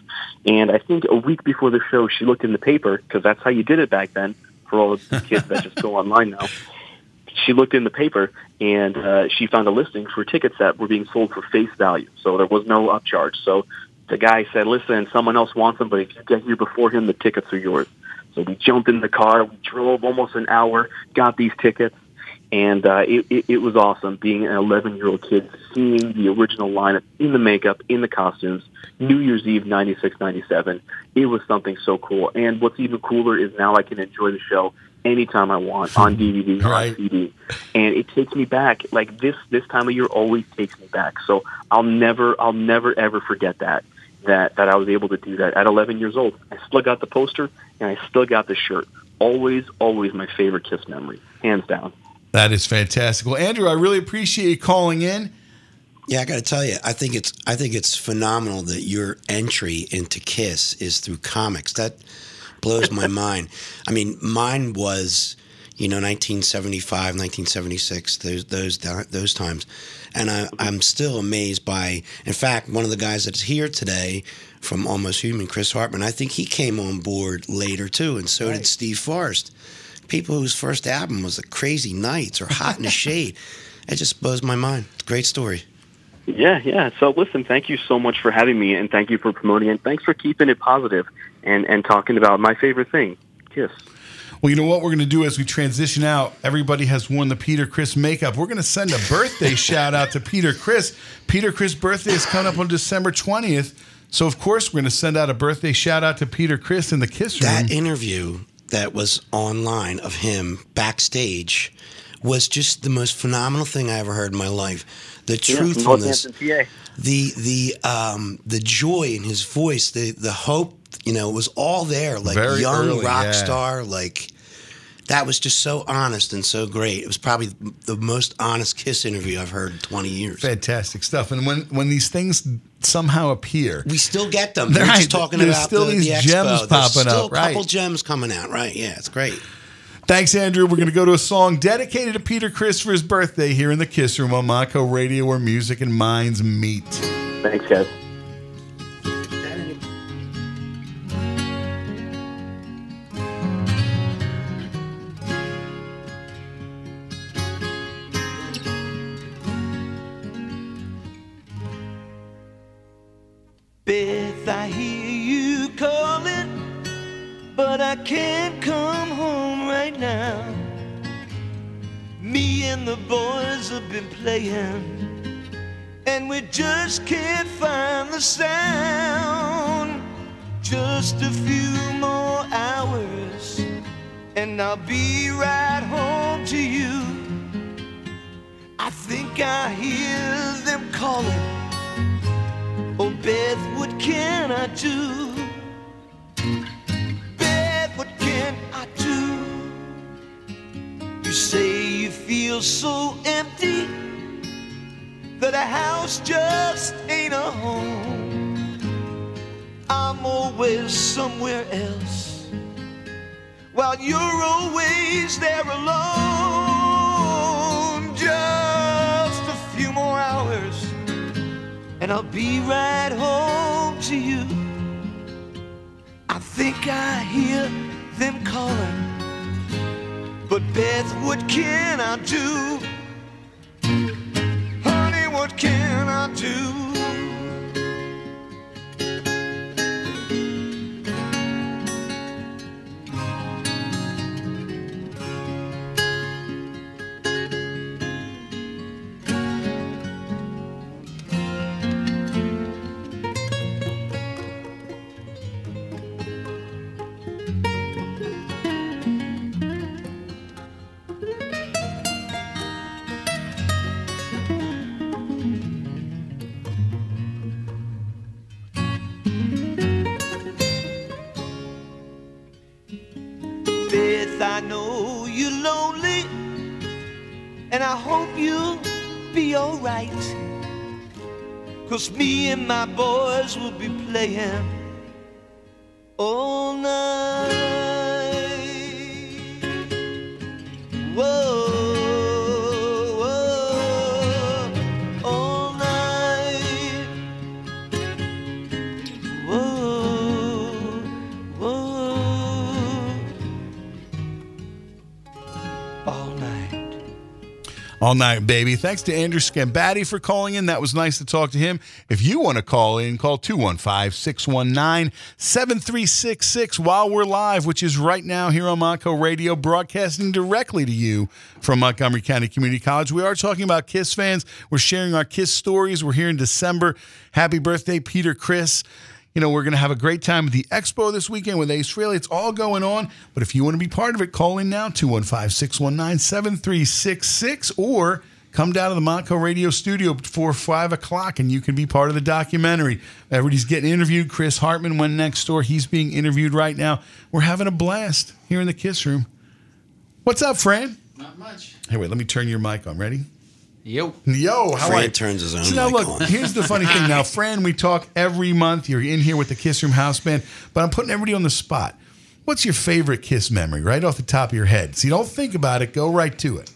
And I think a week before the show, she looked in the paper, because that's how you did it back then, for all the kids that just go online now. She looked in the paper, and uh, she found a listing for tickets that were being sold for face value. So there was no upcharge. So the guy said, listen, someone else wants them, but if you get here before him, the tickets are yours. So we jumped in the car, we drove almost an hour, got these tickets, and uh, it, it, it was awesome being an eleven-year-old kid, seeing the original lineup in the makeup, in the costumes, New Year's Eve, ninety-six, ninety-seven. It was something so cool. And what's even cooler is now I can enjoy the show anytime I want, on D V D, right. on C D. And it takes me back. Like this, this time of year always takes me back. So I'll never, I'll never, ever forget that. That, that I was able to do that at eleven years old. I still got the poster, and I still got the shirt. Always, always my favorite Kiss memory, hands down. That is fantastic. Well, Andrew, I really appreciate you calling in. Yeah, I got to tell you, I think it's I think it's phenomenal that your entry into Kiss is through comics. That blows my mind. I mean, mine was you know, nineteen seventy-five, nineteen seventy-six, those those those times. And I, I'm still amazed by, in fact, one of the guys that's here today from Almost Human, Chris Hartman, I think he came on board later too, and so right. did Steve Forrest. People whose first album was The Crazy Nights or Hot in the Shade. It just blows my mind. It's a great story. Yeah, yeah. So listen, thank you so much for having me, and thank you for promoting, and thanks for keeping it positive and, and talking about my favorite thing, Kiss. Well, you know what we're going to do as we transition out? Everybody has worn the Peter Criss makeup. We're going to send a birthday shout-out to Peter Criss. Peter Criss' birthday is coming up on December twentieth, so of course we're going to send out a birthday shout-out to Peter Criss in the Kiss Room. That interview that was online of him backstage was just the most phenomenal thing I ever heard in my life. The truthfulness, yeah, the the um, the joy in his voice, the the hope, you know, it was all there. Like Very young early, rock yeah. star, like that was just so honest and so great. It was probably the most honest Kiss interview I've heard in twenty years. Fantastic stuff. And when when these things somehow appear, we still get them. They're right. just talking There's about still the, these the expo. gems There's popping still up. Right, a couple gems coming out. Right, yeah, it's great. Thanks, Andrew. We're going to go to a song dedicated to Peter Criss for his birthday here in the Kiss Room on Monaco Radio, where music and minds meet. Thanks, guys. Beth, I hear you calling, but I can't come home right now. Me and the boys have been playing, and we just can't find the sound. Just a few more hours, and I'll be right home to you. I think I hear them calling. Oh, Beth, what can I do? Beth, what can I do? You say you feel so empty that a house just ain't a home. I'm always somewhere else while you're always there alone. Just a few more hours and I'll be right home to you. I think I hear them calling. But Beth, what can I do? Honey, what can I do? I know you're lonely, and I hope you'll be alright, 'cause me and my boys will be playing all night. Whoa. All night, baby. Thanks to Andrew Scambati for calling in. That was nice to talk to him. If you want to call in, call two one five, six one nine, seven three six six while we're live, which is right now here on Monaco Radio, broadcasting directly to you from Montgomery County Community College. We are talking about Kiss fans. We're sharing our Kiss stories. We're here in December. Happy birthday, Peter Criss. You know, we're going to have a great time at the expo this weekend with Ace Frehley. It's all going on. But if you want to be part of it, call in now, two one five, six one nine, seven three six six, or come down to the Monaco Radio studio before five o'clock, and you can be part of the documentary. Everybody's getting interviewed. Chris Hartman went next door. He's being interviewed right now. We're having a blast here in the Kiss Room. What's up, Fran? Not much. Hey, wait, let me turn your mic on. Ready? Yo. Yo, how Fran are you? turns his own so now, look, on. Here's the funny thing. Now, Fran, we talk every month. You're in here with the Kiss Room House Band, but I'm putting everybody on the spot. what's your favorite Kiss memory right off the top of your head? So you don't think about it. Go right to it.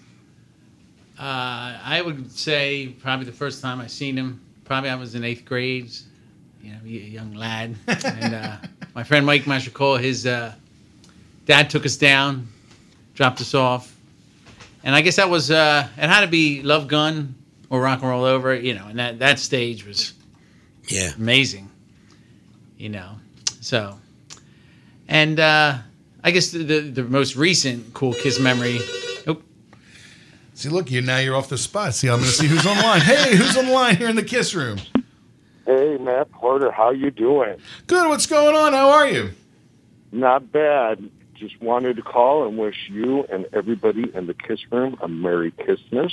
Uh, I would say probably the first time I seen him, probably I was in eighth grade, you know, a young lad. And uh, my friend Mike Mastracol, his uh, dad took us down, dropped us off. And I guess that was, uh, it had to be Love Gun or Rock and Roll Over, you know, and that, that stage was yeah, amazing, you know. So, and uh, I guess the, the, the most recent cool Kiss memory. Oh. See, look, you now you're off the spot. See, I'm going to see who's online. Hey, who's online here in the Kiss room? Hey, Matt Porter, how you doing? Good, what's going on? How are you? Not bad. Just wanted to call and wish you and everybody in the Kiss room a Merry Kissmas.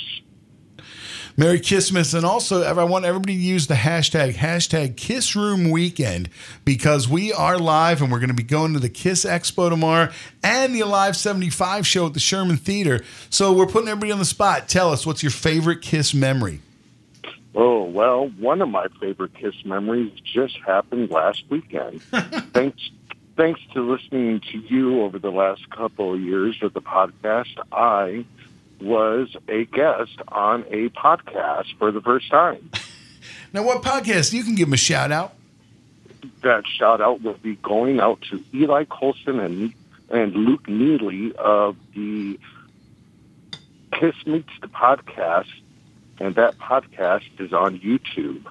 Merry Kissmas. And also, I want everybody to use the hashtag, hashtag Kiss Room Weekend, because we are live and we're going to be going to the Kiss Expo tomorrow and the Alive seventy-five show at the Sherman Theater. So we're putting everybody on the spot. Tell us, what's your favorite Kiss memory? Oh, well, one of my favorite Kiss memories just happened last weekend. Thanks. Thanks to listening to you over the last couple of years of the podcast, I was a guest on a podcast for the first time. Now, what podcast? You can give them a shout-out. That shout-out will be going out to Eli Colson and, and Luke Neely of the Kiss Meets the Podcast, and that podcast is on YouTube.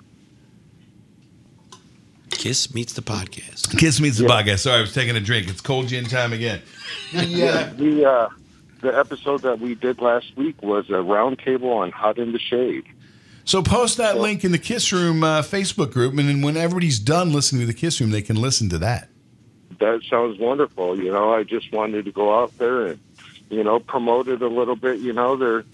Kiss Meets the Podcast. Kiss Meets the yeah. Podcast. Sorry, I was taking a drink. It's cold gin time again. Yeah. The, uh, the episode that we did last week was a round table on Hot in the Shade. So post that so, link in the Kiss Room uh, Facebook group, and then when everybody's done listening to the Kiss Room, they can listen to that. That sounds wonderful. You know, I just wanted to go out there and, you know, promote it a little bit. You know, they're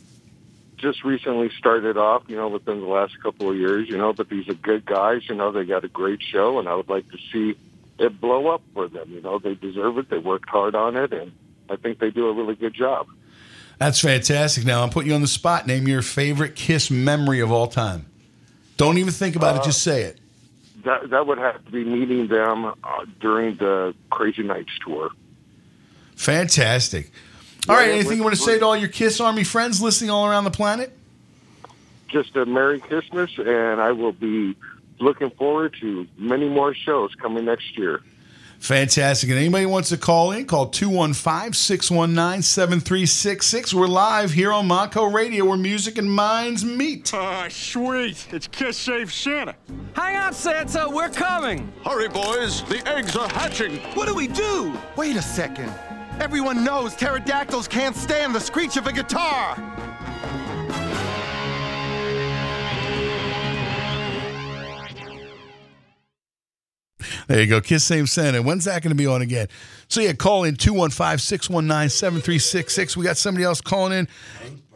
just recently started off, you know, within the last couple of years, you know, but these are good guys, you know, they got a great show, and I would like to see it blow up for them. You know, they deserve it. They worked hard on it, and I think they do a really good job. That's fantastic. Now, I'm putting you on the spot. Name your favorite Kiss memory of all time. Don't even think about uh, it. Just say it. That, that would have to be meeting them uh, during the Crazy Nights tour. Fantastic. All right, anything you want to say to all your Kiss Army friends listening all around the planet? Just a Merry Christmas, and I will be looking forward to many more shows coming next year. Fantastic. And anybody who wants to call in, call two one five, six one nine, seven three six six. We're live here on Monaco Radio, where music and minds meet. Ah, uh, sweet. It's Kiss Save Santa. Hang on, Santa. We're coming. Hurry, boys. The eggs are hatching. What do we do? Wait a second. Everyone knows pterodactyls can't stand the screech of a guitar! There you go. Kiss Save Santa. When's that going to be on again? So yeah, call in two one five, six one nine, seven three six six. We got somebody else calling in.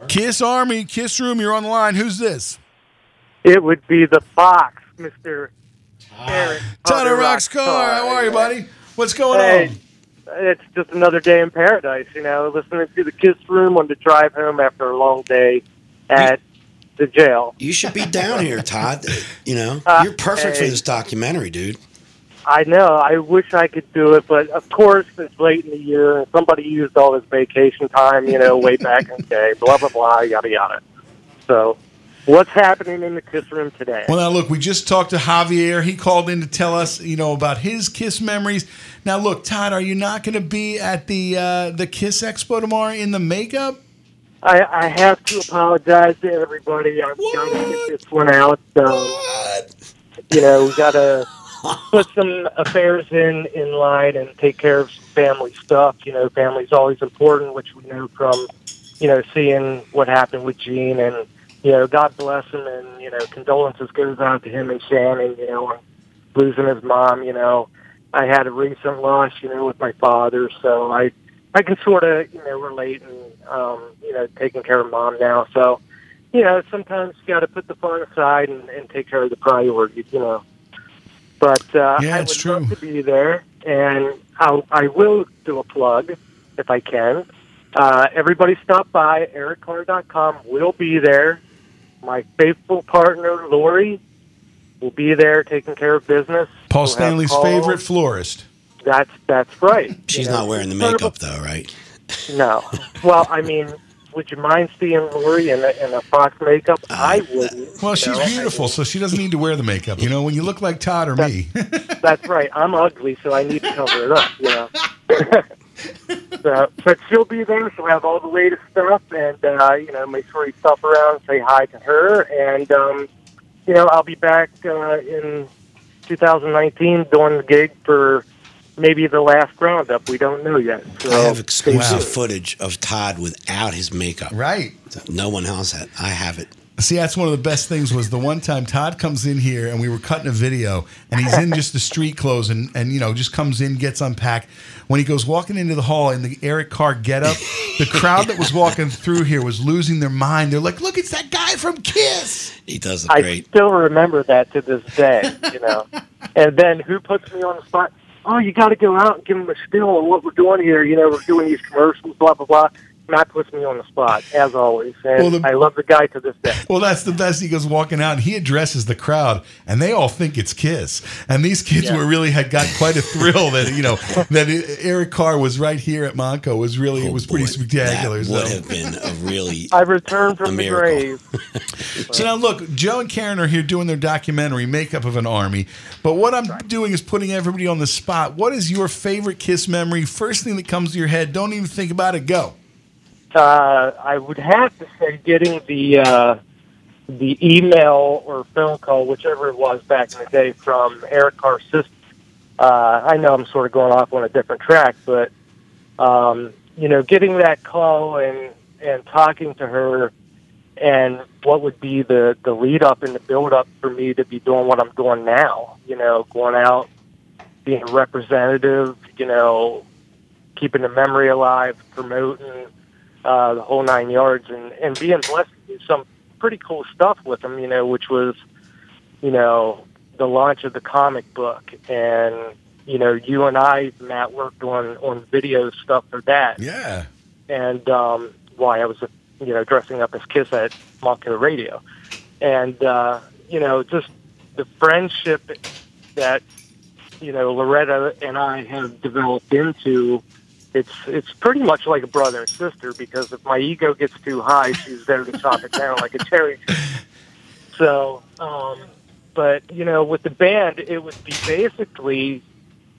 Kiss Army, Kiss Room, you're on the line. Who's this? It would be the Fox, Mister Eric. Tyler Rock's car. How are you, buddy? What's going hey. on? It's just another day in paradise, you know, listening to the Kiss Room on the drive home after a long day at the jail. You should be down here, Todd. You know, uh, you're perfect hey, for this documentary, dude. I know. I wish I could do it, but of course it's late in the year, and somebody used all his vacation time, you know, way back in the day, blah, blah, blah, yada, yada. So... what's happening in the Kiss Room today? Well, now, look, we just talked to Javier. He called in to tell us, you know, about his Kiss memories. Now, look, Todd, are you not going to be at the uh, the Kiss Expo tomorrow in the makeup? I, I have to apologize to everybody. I'm going to get this one out. So, what? You know, we got to put some affairs in, in line and take care of some family stuff. You know, family's always important, which we know from, you know, seeing what happened with Gene and, you know, God bless him, and, you know, condolences goes out to him and Shannon, you know, losing his mom, you know. I had a recent loss, you know, with my father, so I I can sort of, you know, relate and, um, you know, taking care of mom now. So, you know, sometimes you got to put the fun aside and, and take care of the priorities, you know. But uh, yeah, I would true. love to be there, and I'll, I will do a plug if I can. Uh, everybody stop by. Eric Carr dot com will be there. My faithful partner, Lori, will be there taking care of business. Paul Stanley's favorite florist. That's that's right. She's you know? not wearing the makeup, though, right? No. Well, I mean, would you mind seeing Lori in a, in a fox makeup? Uh, I wouldn't. Well, she's know? beautiful, so she doesn't need to wear the makeup. You know, when you look like Todd or that's, me. That's right. I'm ugly, so I need to cover it up, you know. So, but she'll be there. She'll have all the latest stuff, and, uh, you know, make sure you stop around, say hi to her. And, um, you know, I'll be back uh, in two thousand nineteen doing the gig for... maybe the last roundup. We don't know yet. So I have exclusive wow. footage of Todd without his makeup. Right. No one else had. I have it. See, that's one of the best things was the one time Todd comes in here and we were cutting a video and he's in just the street clothes and, and, you know, just comes in, gets unpacked. When he goes walking into the hall in the Eric Carr getup, the crowd that was walking through here was losing their mind. They're like, look, it's that guy from Kiss. He does look I great. I still remember that to this day, you know. And then who puts me on the spot? Oh, you got to go out and give them a spiel on what we're doing here. You know, we're doing these commercials, blah, blah, blah. Matt puts me on the spot, as always. And well, the, I love the guy to this day. Well, that's the best. He goes walking out, and he addresses the crowd, and they all think it's Kiss. And these kids yeah. were really had got quite a thrill that, you know, that Eric Carr was right here at Monaco. was really, oh, it was boy, pretty spectacular. That so. would have been a really I returned from the grave. So now, look, Joe and Karen are here doing their documentary, Makeup of an Army. But what I'm right. doing is putting everybody on the spot. What is your favorite Kiss memory? First thing that comes to your head, don't even think about it, go. Uh, I would have to say getting the uh, the email or phone call, whichever it was back in the day, from Eric Carr's sister. Uh, I know I'm sort of going off on a different track, but, um, you know, getting that call and, and talking to her and what would be the, the lead-up and the build-up for me to be doing what I'm doing now, you know, going out, being a representative, you know, keeping the memory alive, promoting, Uh, the whole nine yards, and, and being blessed with some pretty cool stuff with them, you know, which was, you know, the launch of the comic book. And, you know, you and I, Matt, worked on, on video stuff for that. Yeah. And um, why I was, you know, dressing up as Kiss at Montgomery Radio. And, uh, you know, just the friendship that, you know, Loretta and I have developed into. It's it's pretty much like a brother and sister, because if my ego gets too high, she's there to chop it down like a cherry tree. So, um, but, you know, with the band, it would be basically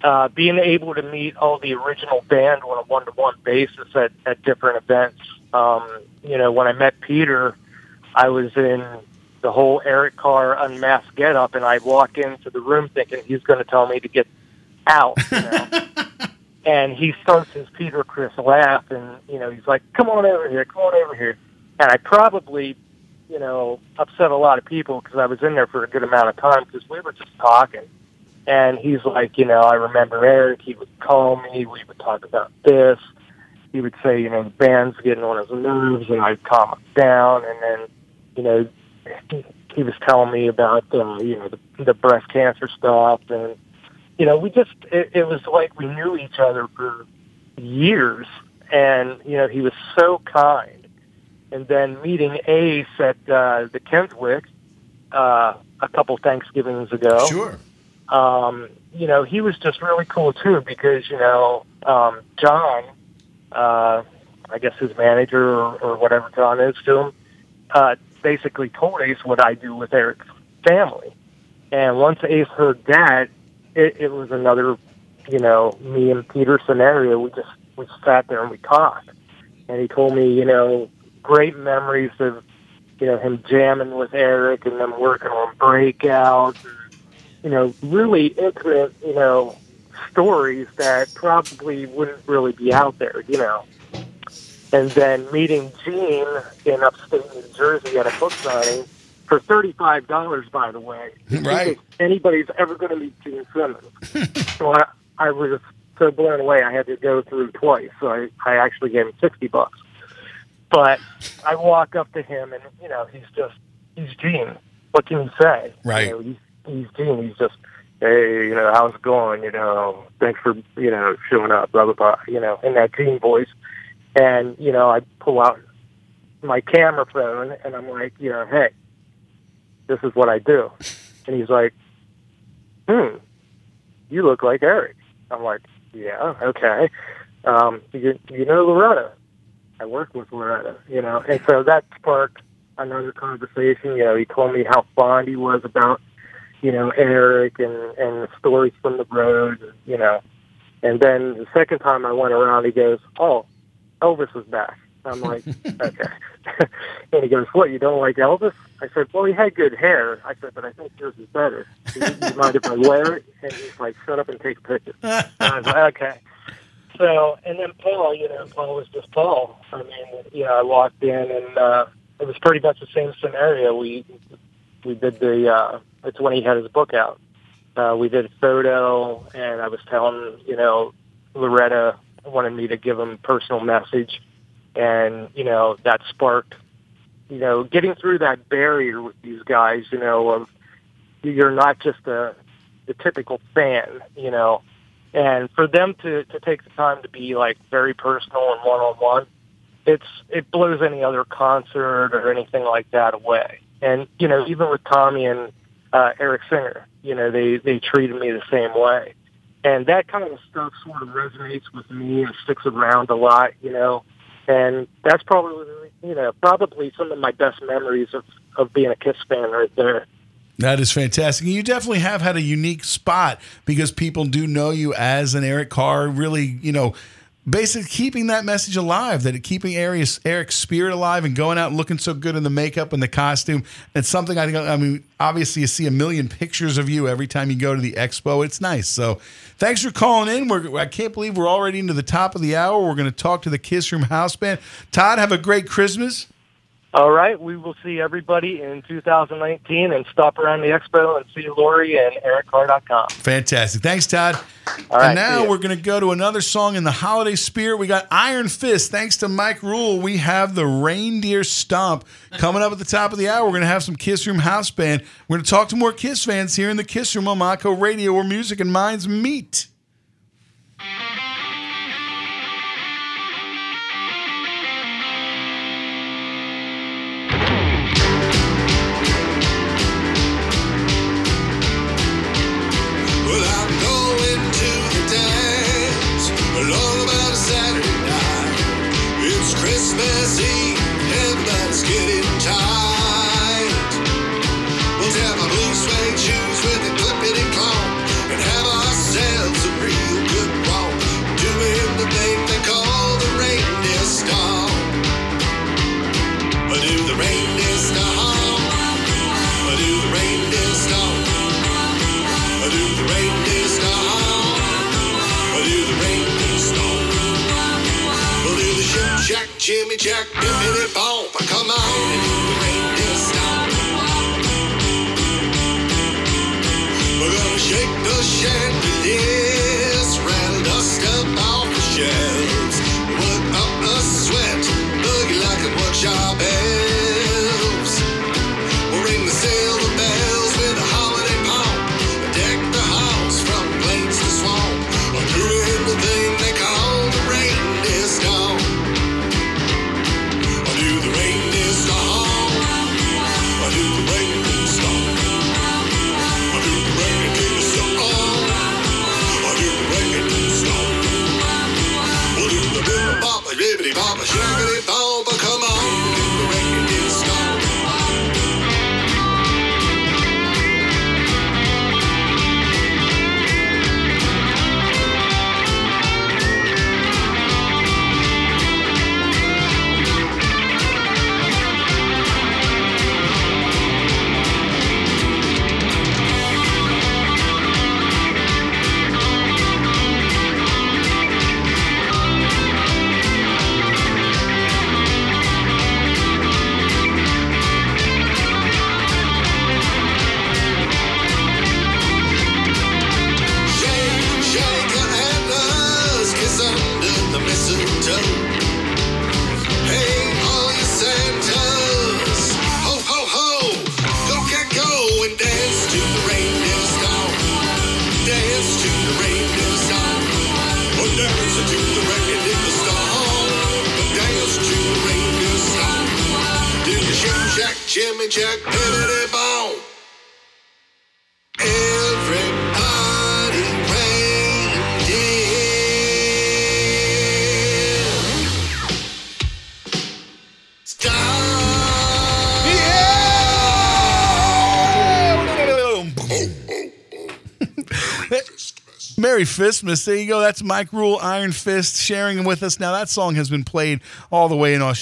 uh, being able to meet all the original band on a one-to-one basis at, at different events. Um, you know, when I met Peter, I was in the whole Eric Carr unmasked getup, and I walk into the room thinking he's going to tell me to get out, you know. And he starts his Peter Chris laugh, and, you know, he's like, come on over here, come on over here. And I probably, you know, upset a lot of people because I was in there for a good amount of time because we were just talking. And he's like, you know, I remember Eric. He would call me. We would talk about this. He would say, you know, the band's getting on his nerves, and I'd calm him down. And then, you know, he was telling me about, uh, you know, the, the breast cancer stuff, and, you know, we just, it, it was like we knew each other for years, and, you know, he was so kind. And then meeting Ace at uh, the Kentwick uh, a couple Thanksgivings ago. Sure. Um, you know, he was just really cool, too, because, you know, um, John, uh, I guess his manager or, or whatever John is to him, uh, basically told Ace what I do with Eric's family. And once Ace heard that, It, it was another, you know, me and Peter scenario. We just we sat there and we talked. And he told me, you know, great memories of, you know, him jamming with Eric and them working on Breakout. And, you know, really intimate, you know, stories that probably wouldn't really be out there, you know. And then meeting Gene in upstate New Jersey at a book signing. For thirty-five dollars, by the way. Right. Anybody's ever going to meet Gene Simmons. So I, I was so blown away, I had to go through twice. So I, I actually gave him sixty bucks. But I walk up to him, and, you know, he's just, he's Gene. What can you say? Right. You know, he's, he's Gene. He's just, hey, you know, how's it going? You know, thanks for, you know, showing up, blah, blah, blah. You know, in that Gene voice. And, you know, I pull out my camera phone, and I'm like, you know, hey. This is what I do. And he's like, hmm, you look like Eric. I'm like, yeah, okay. Um, you, you know Loretta. I worked with Loretta, you know. And so that sparked another conversation. You know, he told me how fond he was about, you know, Eric and, and the stories from the road, you know. And then the second time I went around, he goes, oh, Elvis was back. I'm like, okay. And he goes, what, you don't like Elvis? I said, well, he had good hair. I said, but I think yours is better. You, you mind if I wear it? And he's like, shut up and take a picture. And I was like, okay. So, and then Paul, you know, Paul was just Paul. I mean, you know, I walked in and uh, it was pretty much the same scenario. We we did the, uh, it's when he had his book out. Uh, we did a photo and I was telling, you know, Loretta wanted me to give him a personal message. And, you know, that sparked, you know, getting through that barrier with these guys, you know, of you're not just a, the typical fan, you know. And for them to, to take the time to be, like, very personal and one-on-one, it's it blows any other concert or anything like that away. And, you know, even with Tommy and uh, Eric Singer, you know, they, they treated me the same way. And that kind of stuff sort of resonates with me and sticks around a lot, you know. And that's probably, you know, probably some of my best memories of, of being a Kiss fan right there. That is fantastic. You definitely have had a unique spot because people do know you as an Eric Carr, really, you know, basically keeping that message alive, that keeping Eric's, Eric's spirit alive and going out looking so good in the makeup and the costume. It's something I think, I mean, obviously you see a million pictures of you every time you go to the expo. It's nice. So thanks for calling in. We're, I can't believe we're already into the top of the hour. We're going to talk to the Kiss Room House Band. Todd, have a great Christmas. All right, we will see everybody in two thousand nineteen and stop around the expo and see Lori and Eric Carr dot com. Fantastic. Thanks, Todd. All right, and now we're going to go to another song in the holiday spirit. We got Iron Fist. Thanks to Mike Rule, we have the Reindeer Stomp. Coming up at the top of the hour, we're going to have some Kiss Room House Band. We're going to talk to more Kiss fans here in the Kiss Room on Monaco Radio, where music and minds meet. Christmas Eve, headlights getting tight. We'll have our blue suede shoes with a clippity clomp and have ourselves a real good romp, doing the thing they call the reindeer stomp. I do the reindeer stomp. I do the reindeer stomp. I do the reindeer stomp. I do the reindeer stomp. We'll do the shim shack, Jimmy Jack, dippity bop. Come on and do the reindeer stomp. We're gonna shake the chandeliers, rattle dust up off the shelves, work up the sweat, look like a bunch of elves. We'll ring the silver bells with a holiday pomp, deck the house from plains to swamp, or doing the thing they call. Bibbidi boppa, shibbity boppa, come on, do the reindeer stomp. Jimmy Jack, piddity bone. Everybody reindeer. Merry Fistmas. There you go. That's Mike Rule, Iron Fist, sharing with us. Now, that song has been played all the way in Australia.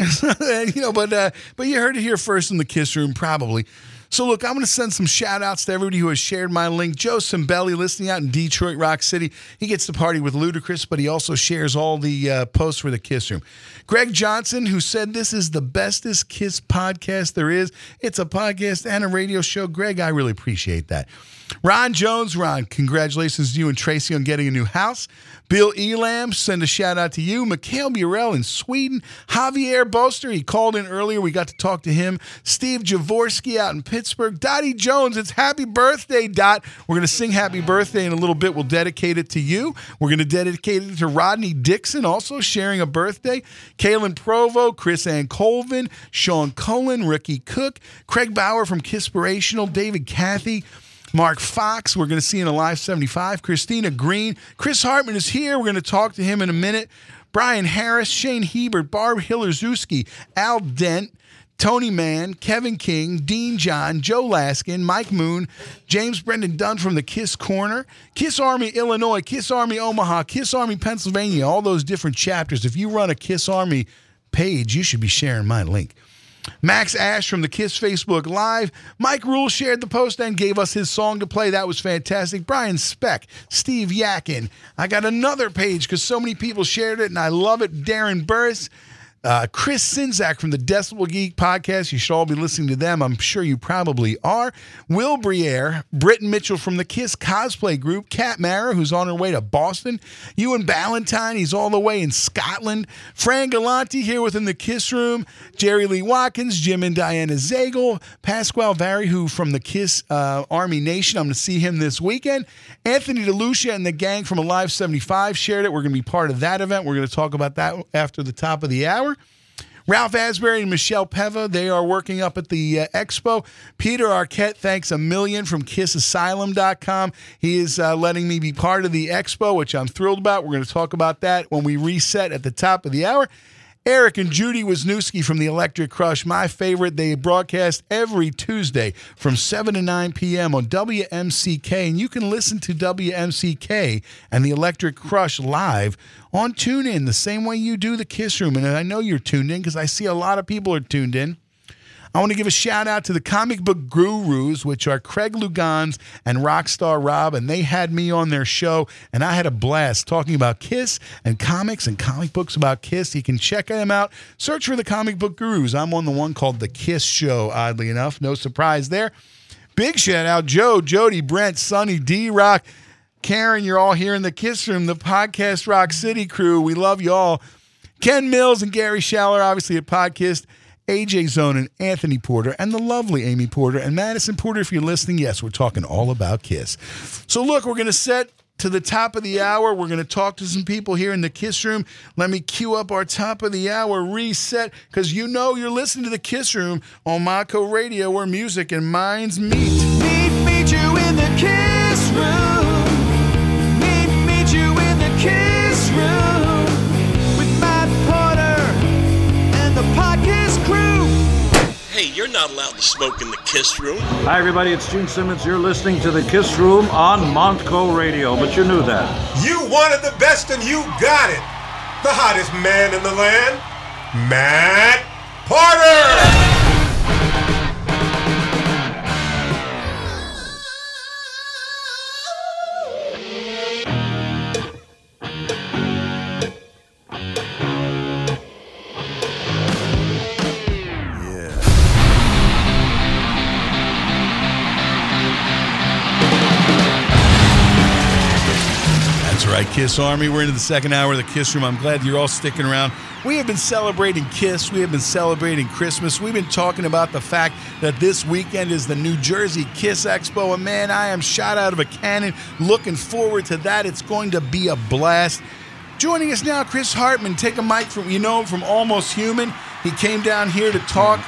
Australia. you know, but, uh, but you heard it here first in the Kiss Room, probably. So, look, I'm going to send some shout-outs to everybody who has shared my link. Joe Cimbelli, listening out in Detroit, Rock City. He gets to party with Ludacris, but he also shares all the uh, posts for the Kiss Room. Greg Johnson, who said this is the bestest Kiss podcast there is. It's a podcast and a radio show. Greg, I really appreciate that. Ron Jones. Ron, congratulations to you and Tracy on getting a new house. Bill Elam, send a shout-out to you. Mikhail Burrell in Sweden. Javier Boster, he called in earlier. We got to talk to him. Steve Javorski out in Pittsburgh. Pittsburgh. Dottie Jones, it's happy birthday, Dot. We're going to sing happy birthday in a little bit. We'll dedicate it to you. We're going to dedicate it to Rodney Dixon, also sharing a birthday. Kaylin Provo, Chris Ann Colvin, Sean Cullen, Ricky Cook, Craig Bauer from Kisspirational, David Cathy, Mark Fox, we're going to see in Alive seventy-five. Christina Green. Chris Hartman is here. We're going to talk to him in a minute. Brian Harris, Shane Hebert, Barb Hillerzewski, Al Dent, Tony Mann, Kevin King, Dean John, Joe Laskin, Mike Moon, James Brendan Dunn from the Kiss Corner, Kiss Army Illinois, Kiss Army Omaha, Kiss Army Pennsylvania, all those different chapters. If you run a Kiss Army page, you should be sharing my link. Max Ash from the Kiss Facebook Live. Mike Rule shared the post and gave us his song to play. That was fantastic. Brian Speck, Steve Yakin. I got another page because so many people shared it, and I love it. Darren Burris. Uh, Chris Sinzak from the Decibel Geek Podcast. You should all be listening to them. I'm sure you probably are. Will Briere, Britton Mitchell from the Kiss Cosplay Group, Kat Mara, who's on her way to Boston, Ewan Ballantyne, he's all the way in Scotland, Fran Galanti here within the Kiss Room, Jerry Lee Watkins, Jim and Diana Zagel, Pasquale Vary, who from the Kiss uh, Army Nation. I'm going to see him this weekend. Anthony DeLucia and the gang from Alive seventy-five shared it. We're going to be part of that event. We're going to talk about that after the top of the hour. Ralph Asbury and Michelle Peva, they are working up at the uh, expo. Peter Arquette, thanks a million from kiss asylum dot com. He is uh, letting me be part of the expo, which I'm thrilled about. We're going to talk about that when we reset at the top of the hour. Eric and Judy Wisniewski from the Electric Crush, my favorite. They broadcast every Tuesday from seven to nine p.m. on W M C K, and you can listen to W M C K and the Electric Crush live on TuneIn, the same way you do the Kiss Room, and I know you're tuned in because I see a lot of people are tuned in. I want to give a shout-out to the Comic Book Gurus, which are Craig Lugans and Rockstar Rob, and they had me on their show, and I had a blast talking about Kiss and comics and comic books about Kiss. You can check them out. Search for the Comic Book Gurus. I'm on the one called The Kiss Show, oddly enough. No surprise there. Big shout-out, Joe, Jody, Brent, Sonny, D-Rock, Karen. You're all here in the Kiss Room, the Podcast Rock City crew. We love you all. Ken Mills and Gary Schaller, obviously at Podkissed. A J Zone and Anthony Porter and the lovely Amy Porter and Madison Porter, if you're listening. Yes, we're talking all about Kiss. So look, we're going to set to the top of the hour. We're going to talk to some people here in the Kiss Room. Let me cue up our top of the hour reset, because you know you're listening to the Kiss Room on Monaco Radio, where music and minds meet. Meet, meet you in the Kiss Room. Meet, meet you in the Kiss Room. Hey, you're not allowed to smoke in the Kiss Room. Hi, everybody. It's Gene Simmons. You're listening to the Kiss Room on Montco Radio, but you knew that. You wanted the best, and you got it. The hottest man in the land, Matt Porter. Kiss Army, we're into the second hour of the Kiss Room. I'm glad you're all sticking around. We have been celebrating Kiss. We have been celebrating Christmas. We've been talking about the fact that this weekend is the New Jersey Kiss Expo, and man, I am shot out of a cannon. Looking forward to that. It's going to be a blast. Joining us now, Chris Hartman. Take a mic from, you know him from Almost Human. He came down here to talk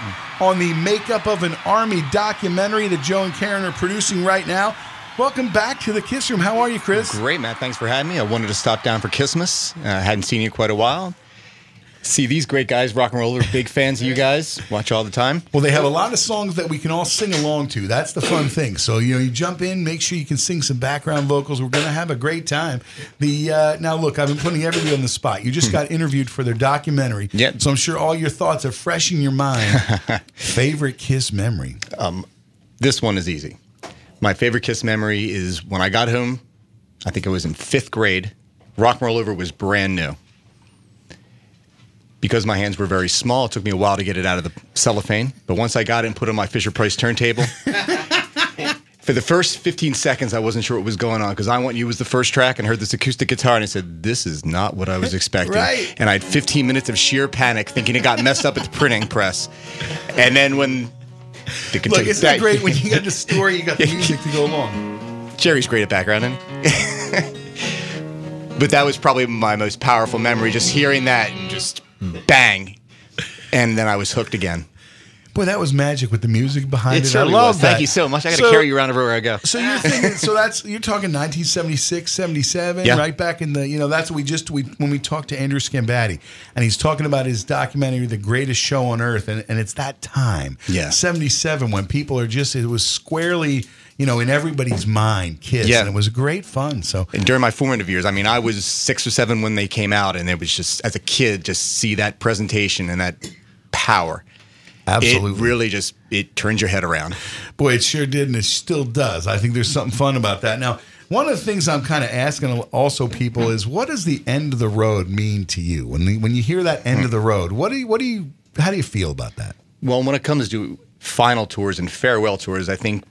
on the Makeup of an Army documentary that Joe and Karen are producing right now. Welcome back to the Kiss Room. How are you, Chris? Great, Matt. Thanks for having me. I wanted to stop down for Kissmas. I uh, hadn't seen you quite a while. See these great guys, rock and roller, big fans of you guys. Watch all the time. Well, they have a lot of songs that we can all sing along to. That's the fun thing. So, you know, you jump in, make sure you can sing some background vocals. We're going to have a great time. The uh, now, look, I've been putting everybody on the spot. You just got interviewed for their documentary. Yep. So I'm sure all your thoughts are fresh in your mind. Favorite Kiss memory? Um, this one is easy. My favorite Kiss memory is when I got home. I think I was in fifth grade. Rock and Roll Over was brand new. Because my hands were very small, it took me a while to get it out of the cellophane. But once I got it and put it on my Fisher-Price turntable, for the first fifteen seconds, I wasn't sure what was going on. Because I Want You was the first track, and heard this acoustic guitar, and I said, this is not what I was expecting. Right. And I had fifteen minutes of sheer panic, thinking it got messed up at the printing press. And then when... The continu- Look, isn't it great when you got the story, you got the music to go along? Jerry's great at backgrounding. But that was probably my most powerful memory, just hearing that and just... Bang. And then I was hooked again. Boy, that was magic with the music behind it. it. Really I love was. that. Thank you so much. I got to so, carry you around everywhere I go. So you're thinking, so that's you're talking nineteen seventy-six, seventy-seven, yeah. right back in the, you know, that's what we just we when we talked to Andrew Scambati, and he's talking about his documentary, The Greatest Show on Earth, and, and it's that time, yeah, seventy-seven, when people are just it was squarely, you know, in everybody's mind, Kiss, yeah. and it was great fun. So and during my formative years, I mean, I was six or seven when they came out, and it was just as a kid, just see that presentation and that power. Absolutely. It really just, it turns your head around. Boy, it sure did, and it still does. I think there's something fun about that. Now, one of the things I'm kind of asking also people is, what does the end of the road mean to you? When the, when you hear that end of the road, what do you, what do you, how do you feel about that? Well, when it comes to final tours and farewell tours, I think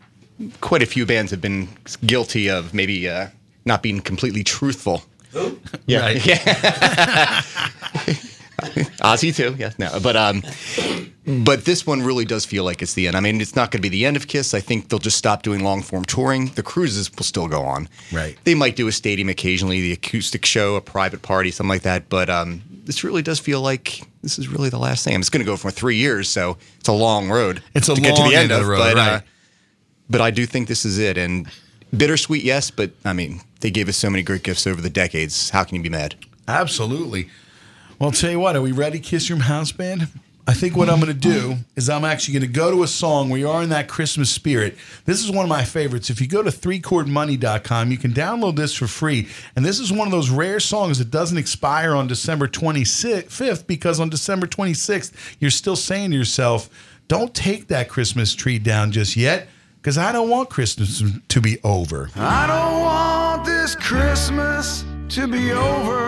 quite a few bands have been guilty of maybe uh, not being completely truthful. Oh. Yeah. Right. Yeah. Ozzy too, yeah, no, but um, but this one really does feel like it's the end. I mean, it's not going to be the end of Kiss. I think they'll just stop doing long form touring. The cruises will still go on. Right. They might do a stadium occasionally, the acoustic show, a private party, something like that. But um, this really does feel like this is really the last thing. It's going to go for three years, so it's a long road. It's a to long get to the end, end of the road, but, right? Uh, but I do think this is it, and bittersweet, yes. But I mean, they gave us so many great gifts over the decades. How can you be mad? Absolutely. Well, I'll tell you what, are we ready, Kiss Room House Band? I think what I'm going to do is I'm actually going to go to a song where you are in that Christmas spirit. This is one of my favorites. If you go to three chord money dot com, you can download this for free. And this is one of those rare songs that doesn't expire on December twenty-fifth, because on December twenty-sixth, you're still saying to yourself, don't take that Christmas tree down just yet, because I don't want Christmas to be over. I don't want this Christmas to be over.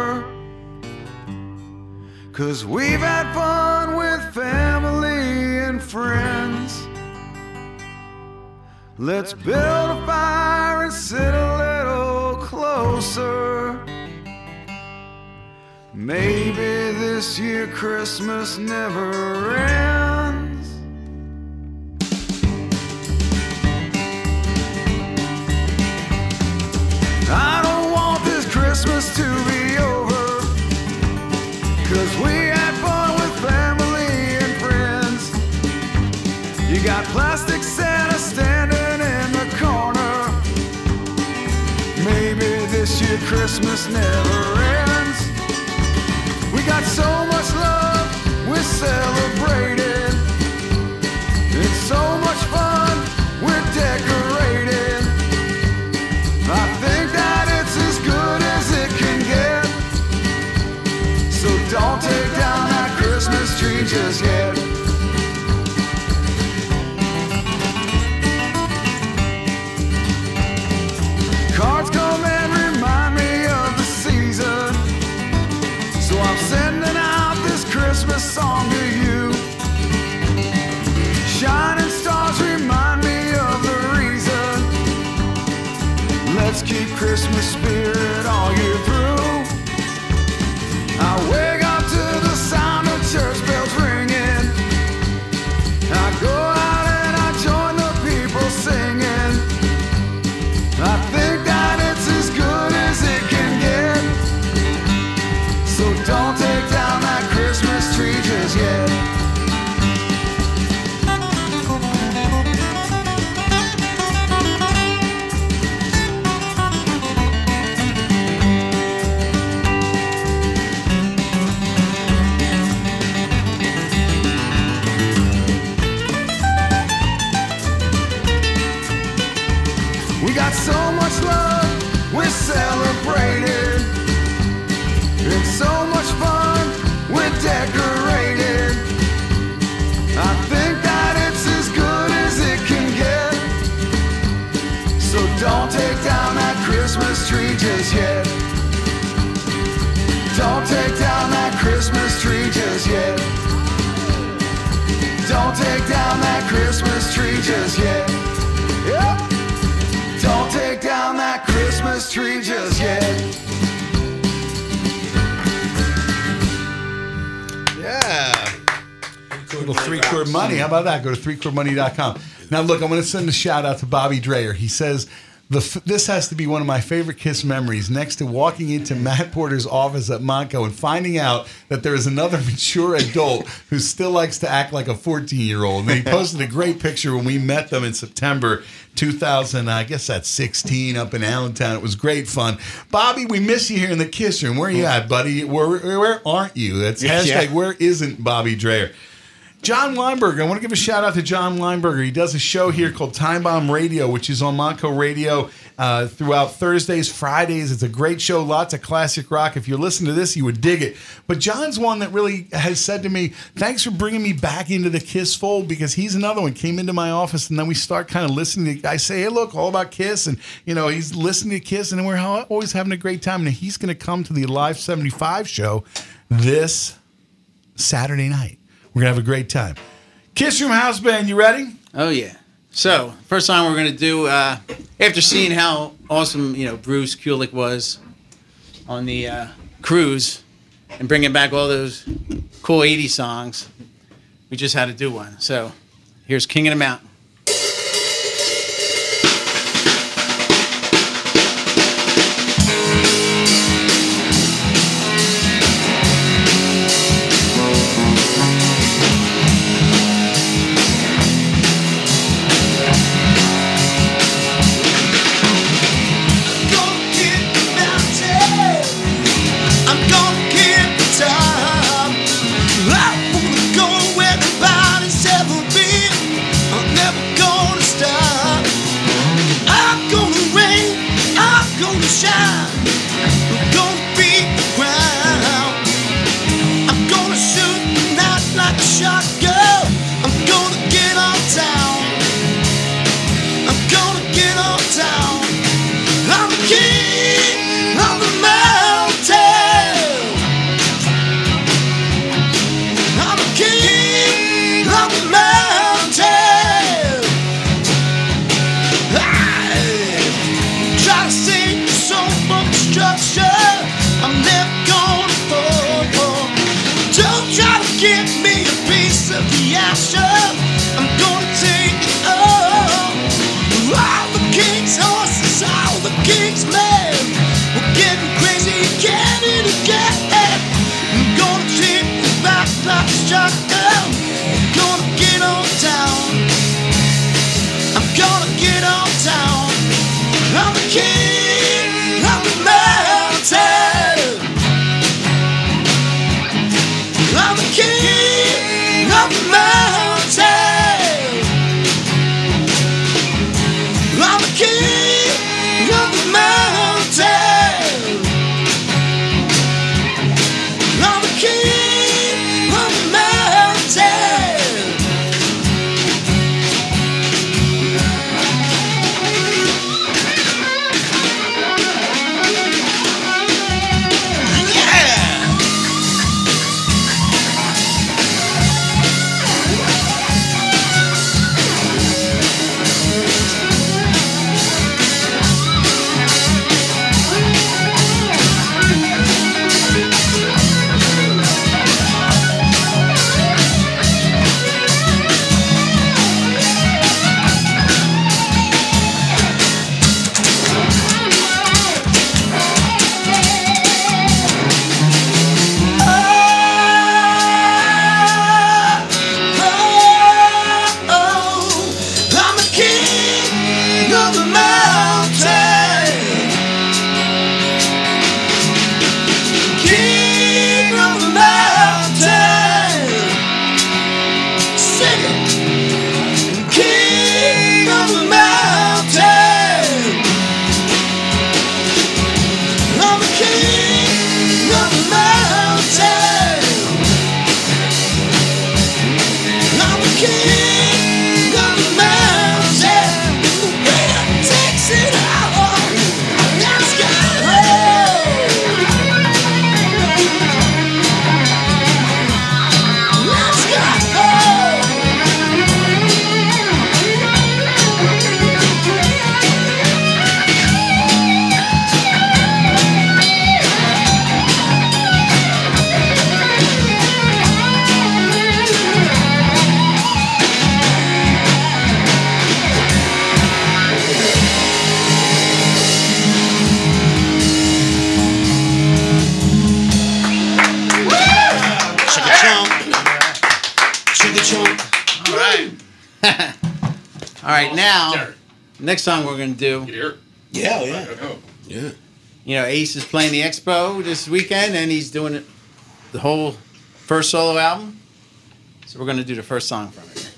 'Cause we've had fun with family and friends. Let's build a fire and sit a little closer. Maybe this year Christmas never ends. I don't want this Christmas to be over. 'Cause we had fun with family and friends. You got plastic Santa standing in the corner. Maybe this year Christmas never ends. We got so much love, we're celebrating. It's so much fun, we're decorating. I think that it's as good as it can get. So don't take down that Christmas tree just yet. Cards come and remind me of the season. So I'm sending out this Christmas song to you. Shining stars remind me of the reason. Let's keep Christmas spirit all year through. I wake up to the sound of church bells ringing. I go out and I join the people singing. I think that it's as good as it can get. So don't take down that Christmas tree just yet. tree just yet. Don't take down that Christmas tree just yet. Don't take down that Christmas tree just yet. Yep. Don't take down that Christmas tree just yet. Yeah. A little three-chord money. How about that? Go to three chord money dot com. Now, look, I'm going to send a shout-out to Bobby Dreyer. He says, the f- this has to be one of my favorite Kiss memories, next to walking into Matt Porter's office at Monco and finding out that there is another mature adult who still likes to act like a fourteen-year-old. And he posted a great picture when we met them in September two thousand, I guess that's sixteen, up in Allentown. It was great fun. Bobby, we miss you here in the Kiss Room. Where you at, buddy? Where, where, where aren't you? That's hashtag yeah. Where isn't Bobby Dreyer? John Weinberger. I want to give a shout out to John Weinberger. He does a show here called Time Bomb Radio, which is on Monaco Radio uh, throughout Thursdays, Fridays. It's a great show. Lots of classic rock. If you're listening to this, you would dig it. But John's one that really has said to me, thanks for bringing me back into the Kiss fold, because he's another one. Came into my office, and then we start kind of listening. I say, hey, look, all about Kiss. And, you know, he's listening to Kiss, and we're always having a great time. And he's going to come to the Alive seventy-five show this Saturday night. We're going to have a great time. Kiss Room House Band, you ready? Oh, yeah. So, first song we're going to do, uh, after seeing how awesome, you know, Bruce Kulick was on the uh, cruise and bringing back all those cool eighties songs, we just had to do one. So, here's King of the Mountain. I'm never gonna All right, now, next song we're going to do. You hear? Yeah, yeah. Oh. Yeah. You know, Ace is playing the Expo this weekend, and he's doing it, the whole first solo album. So we're going to do the first song from it.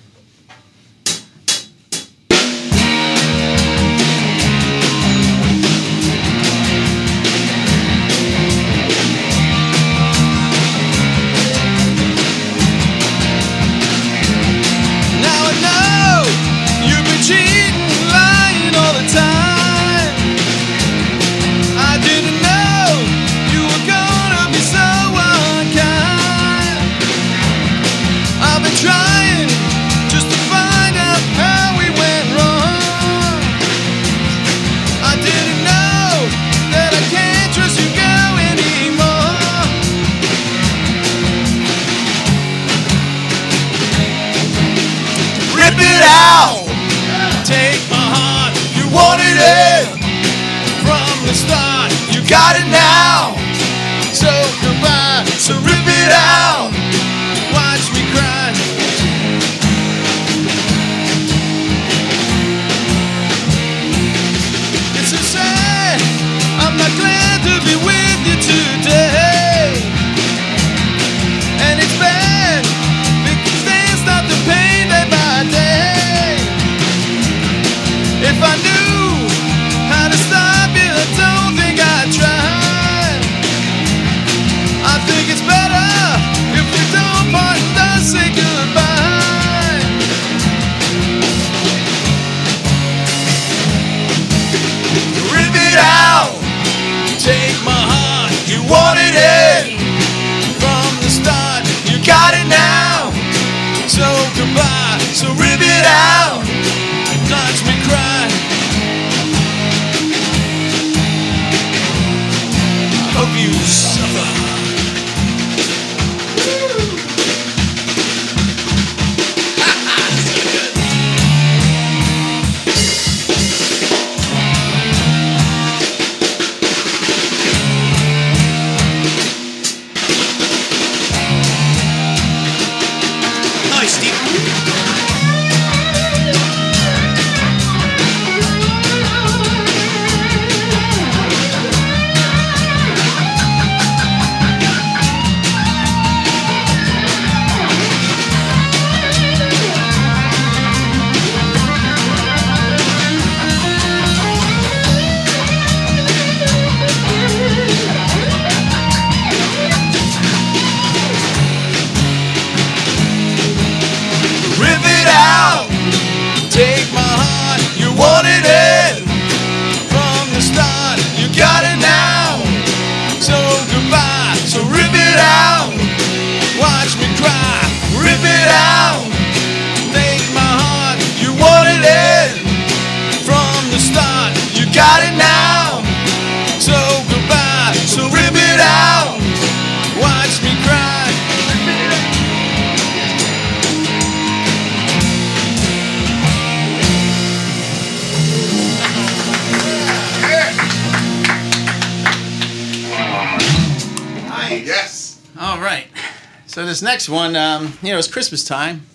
This next one, um, you know, it's Christmas time.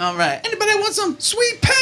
All right. Anybody want some sweet pain?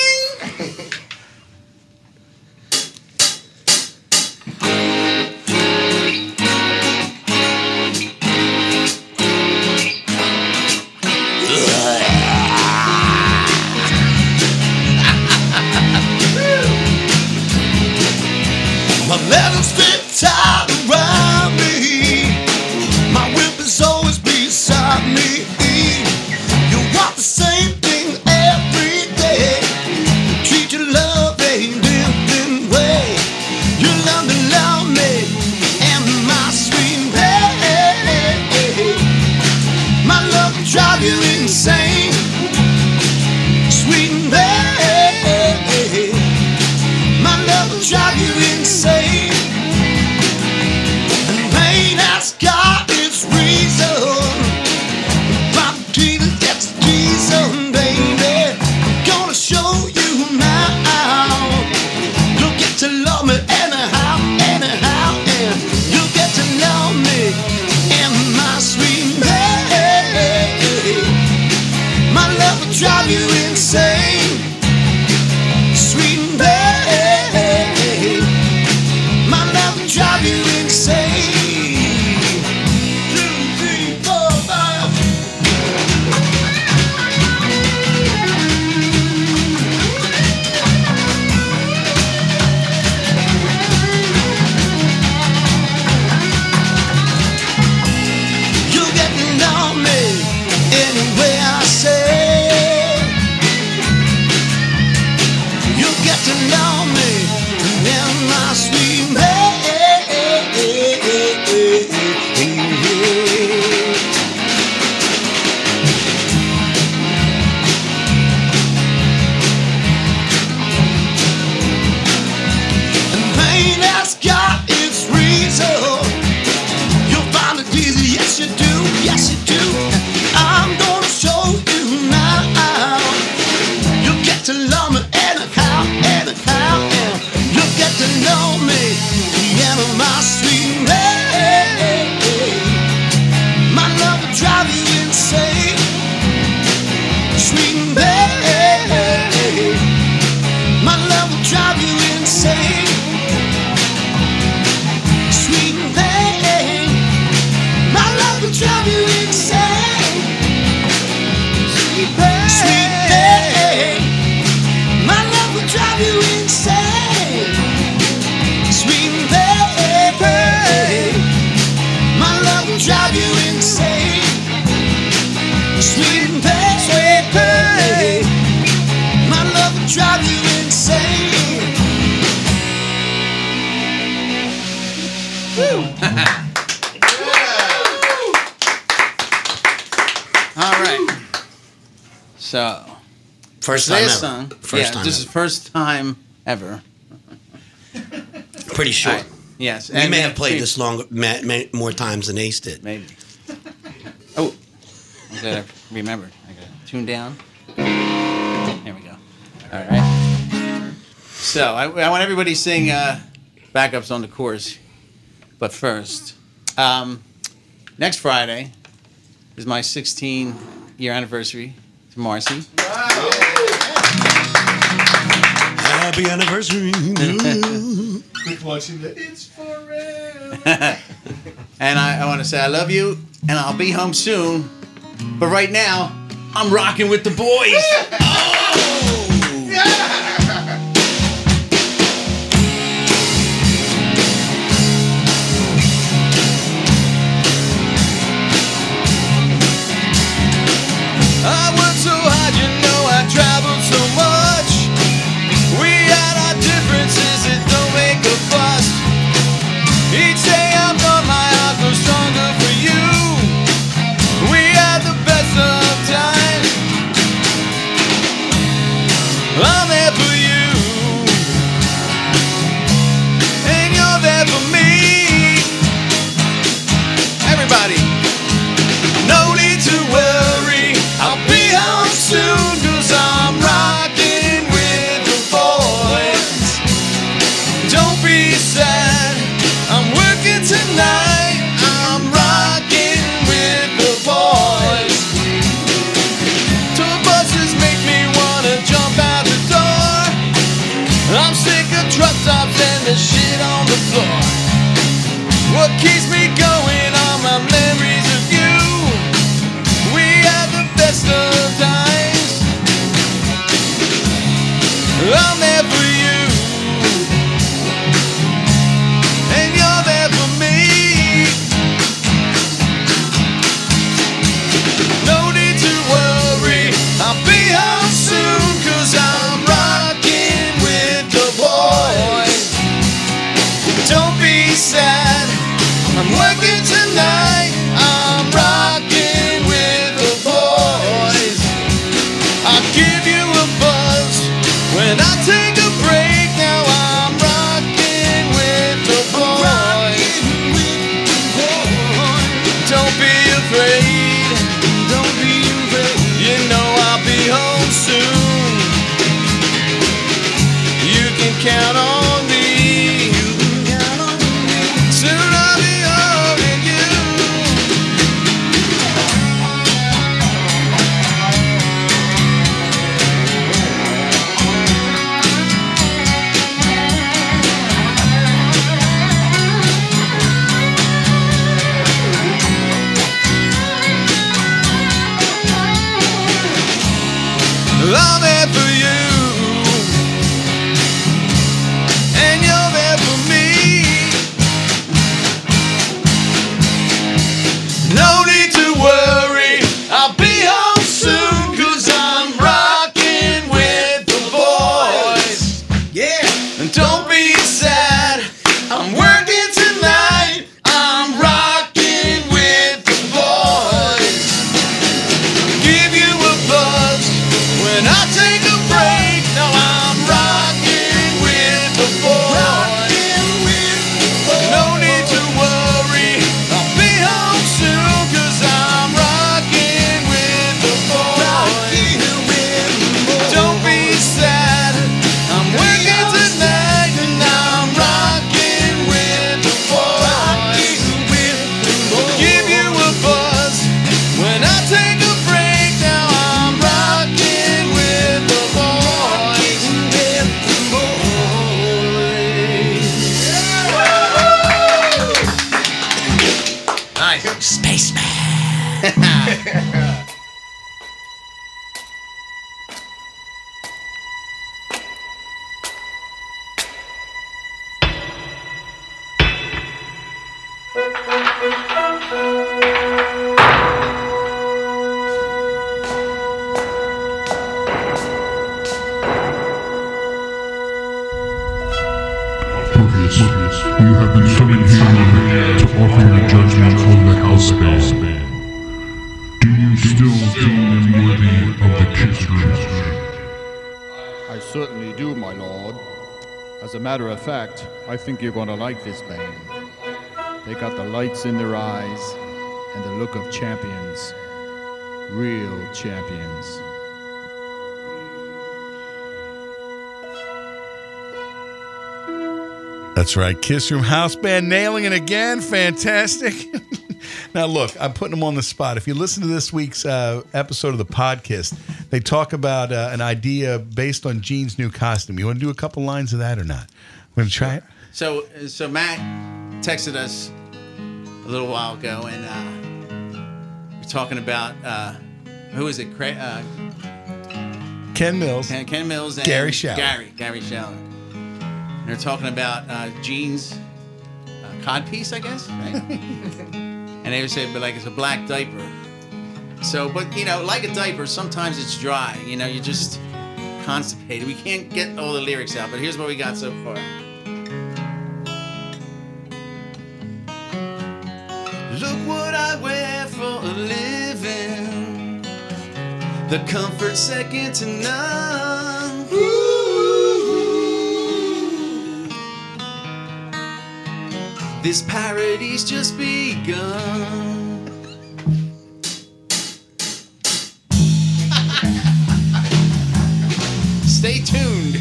First time ever. Song, first yeah, time this ever. is first time ever. Pretty sure. Right. Yes. We and may have played pre- this longer, ma- ma- more times than Ace did. Maybe. Oh, I'm glad I remembered. I got it tuned down. There we go. All right. So I, I want everybody to sing uh, backups on the chorus. But first, um, next Friday is my sixteen-year anniversary to Marcy. Wow. Happy anniversary. Quick watching the It's Forever. And I, I want to say I love you, and I'll be home soon. But right now, I'm rocking with the boys. Oh! Yeah! I work so hard, you know I travel so much. We had our differences, it don't make a fuss. Each day I thought my heart grows stronger for you. We had the best of times. I'm there for you, and you're there for me. No need to worry, I'll be home soon, 'cause I'm rocking with the boys. Yeah, and don't be sad, I'm working tonight, I'm rocking with the boys. I'll give you a buzz when I take a break. Now I'm rocking with the boys. No need to worry, I'll be home soon, 'cause I'm rocking with the boys. Don't be sad, I'm working tonight, and I'm rocking with the boys. Give you a buzz when I take a break. Now I'm rocking with the boys. Nice. Spaceman. Pervious, you have been summoned here to offer your judgment on the house band. Do you still feel them worthy of the Kiss Group? I certainly do, my lord. As a matter of fact, I think you're gonna like this band. They got the lights in their eyes and the look of champions. Real champions. That's right. Kiss from House Band, nailing it again. Fantastic. Now, look, I'm putting them on the spot. If you listen to this week's uh, episode of the Podkissed, they talk about uh, an idea based on Gene's new costume. You want to do a couple lines of that or not? We're going to try it. So, so Matt texted us a little while ago, and uh, we're talking about uh, who is it? Cra- uh, Ken Mills. Ken, Ken Mills and Gary Shaller. Gary, Gary Shaller. And they're talking about uh, Gene's uh, codpiece, I guess. Right? And they would say, but like it's a black diaper. So, but you know, like a diaper, sometimes it's dry. You know, you're just constipated. We can't get all the lyrics out, but here's what we got so far. Look what I wear for a living. The comfort second to none. Ooh. This parody's just begun. Stay tuned.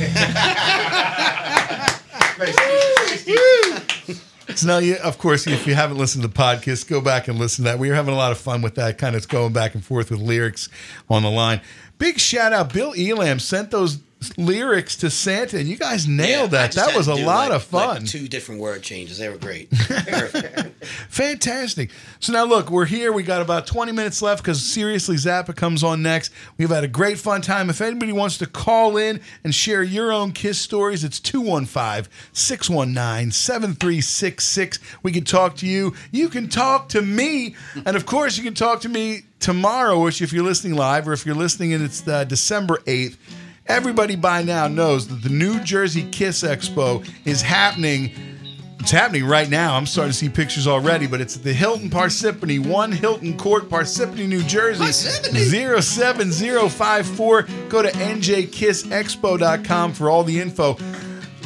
So now, you, of course, if you haven't listened to the podcast, go back and listen to that. We were having a lot of fun with that, kind of going back and forth with lyrics on the line. Big shout out, Bill Elam sent those lyrics to Santa, and you guys nailed Yeah, I that. just had That was to a do, lot like- of fun. Like two different word changes. They were great. Perfect. Fantastic. So now, look, we're here. We got about twenty minutes left because seriously, Zappa comes on next. We've had a great fun time. If anybody wants to call in and share your own Kiss stories, it's two one five, six one nine, seven three six six. We can talk to you. You can talk to me. And of course, you can talk to me tomorrow, which if you're listening live or if you're listening and it's uh, December eighth. Everybody by now knows that the New Jersey Kiss Expo is happening. It's happening right now. I'm starting to see pictures already, but it's at the Hilton Parsippany, one Hilton Court, Parsippany, New Jersey, zero seven zero five four. Go to n j kiss expo dot com for all the info.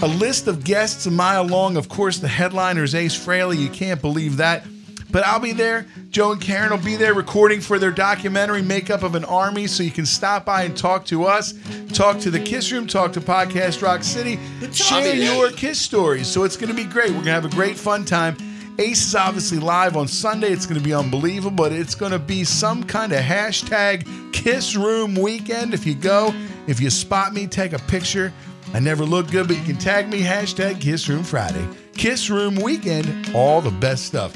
A list of guests a mile long. Of course, the headliner is Ace Frehley. You can't believe that. But I'll be there. Joe and Karen will be there recording for their documentary, Makeup of an Army, so you can stop by and talk to us, talk to the Kiss Room, talk to Podcast Rock City, share your Kiss stories. So it's going to be great. We're going to have a great fun time. Ace is obviously live on Sunday. It's going to be unbelievable, but it's going to be some kind of hashtag Kiss Room weekend. If you go, if you spot me, take a picture. I never look good, but you can tag me, hashtag Kiss Room Friday. Kiss Room weekend, all the best stuff.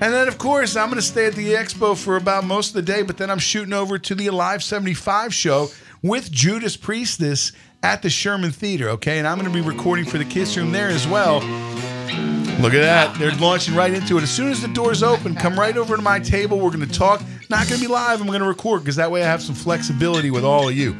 And then, of course, I'm going to stay at the expo for about most of the day, but then I'm shooting over to the Alive seventy-five show, with Judas Priestess at the Sherman Theater, okay? And I'm going to be recording for the Kiss Room there as well. Look at that. They're launching right into it. As soon as the doors open, come right over to my table. We're going to talk. Not going to be live. I'm going to record because that way I have some flexibility with all of you.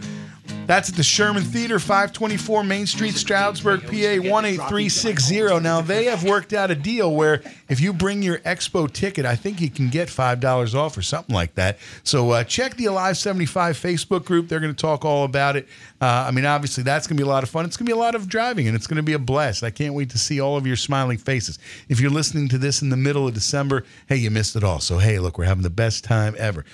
That's at the Sherman Theater, five twenty-four Main Street, Stroudsburg, P A one eight three six zero. Now, they have worked out a deal where if you bring your expo ticket, I think you can get five dollars off or something like that. So uh, check the Alive seventy-five Facebook group. They're going to talk all about it. Uh, I mean, obviously, that's going to be a lot of fun. It's going to be a lot of driving, and it's going to be a blast. I can't wait to see all of your smiling faces. If you're listening to this in the middle of December, hey, you missed it all. So, hey, look, we're having the best time ever.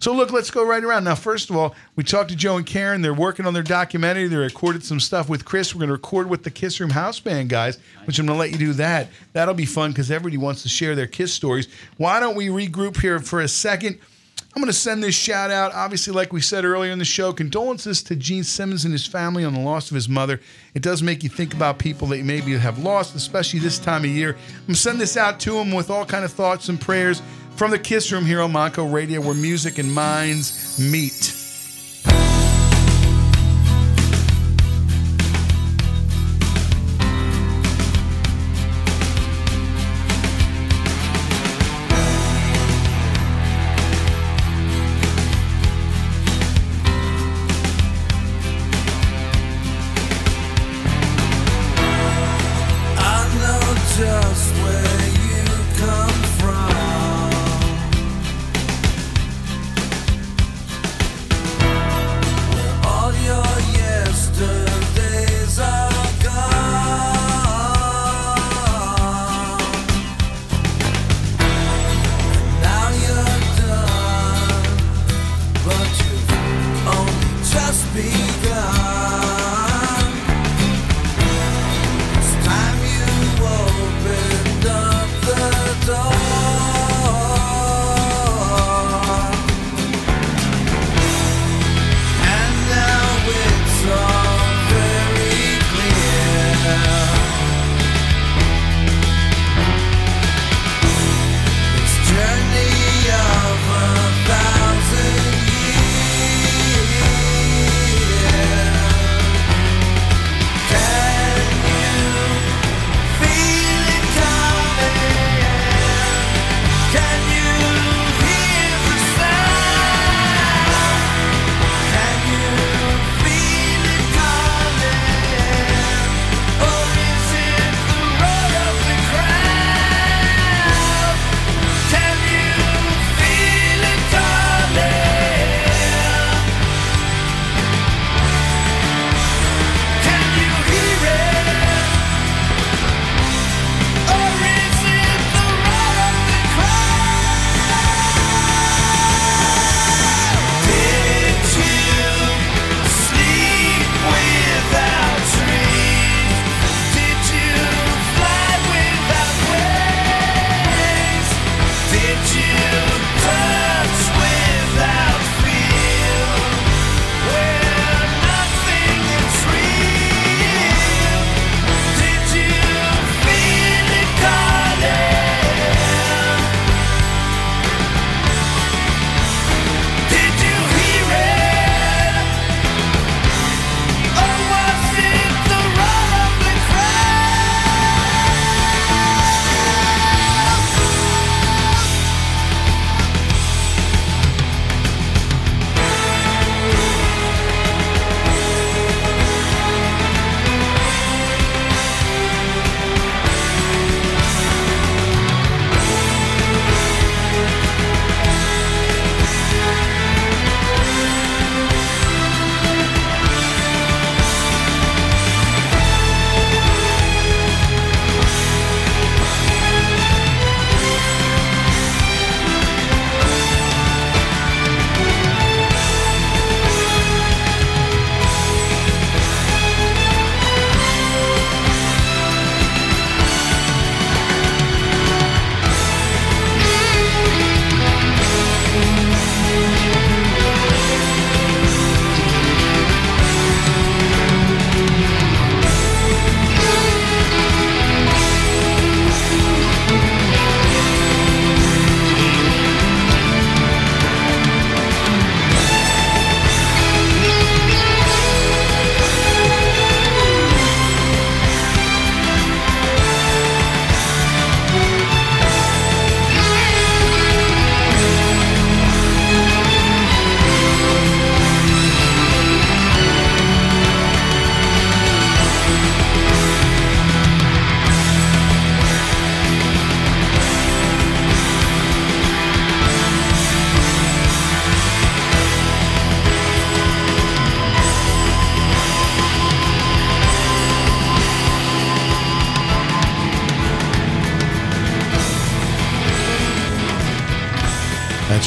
So, look, let's go right around. Now, first of all, we talked to Joe and Karen. They're working on their documentary. They recorded some stuff with Chris. We're going to record with the Kiss Room House Band guys, which I'm going to let you do that. That'll be fun because everybody wants to share their Kiss stories. Why don't we regroup here for a second? I'm going to send this shout out. Obviously, like we said earlier in the show, condolences to Gene Simmons and his family on the loss of his mother. It does make you think about people that you maybe have lost, especially this time of year. I'm going to send this out to them with all kind of thoughts and prayers. From the Kiss Room here on Monaco Radio, where music and minds meet.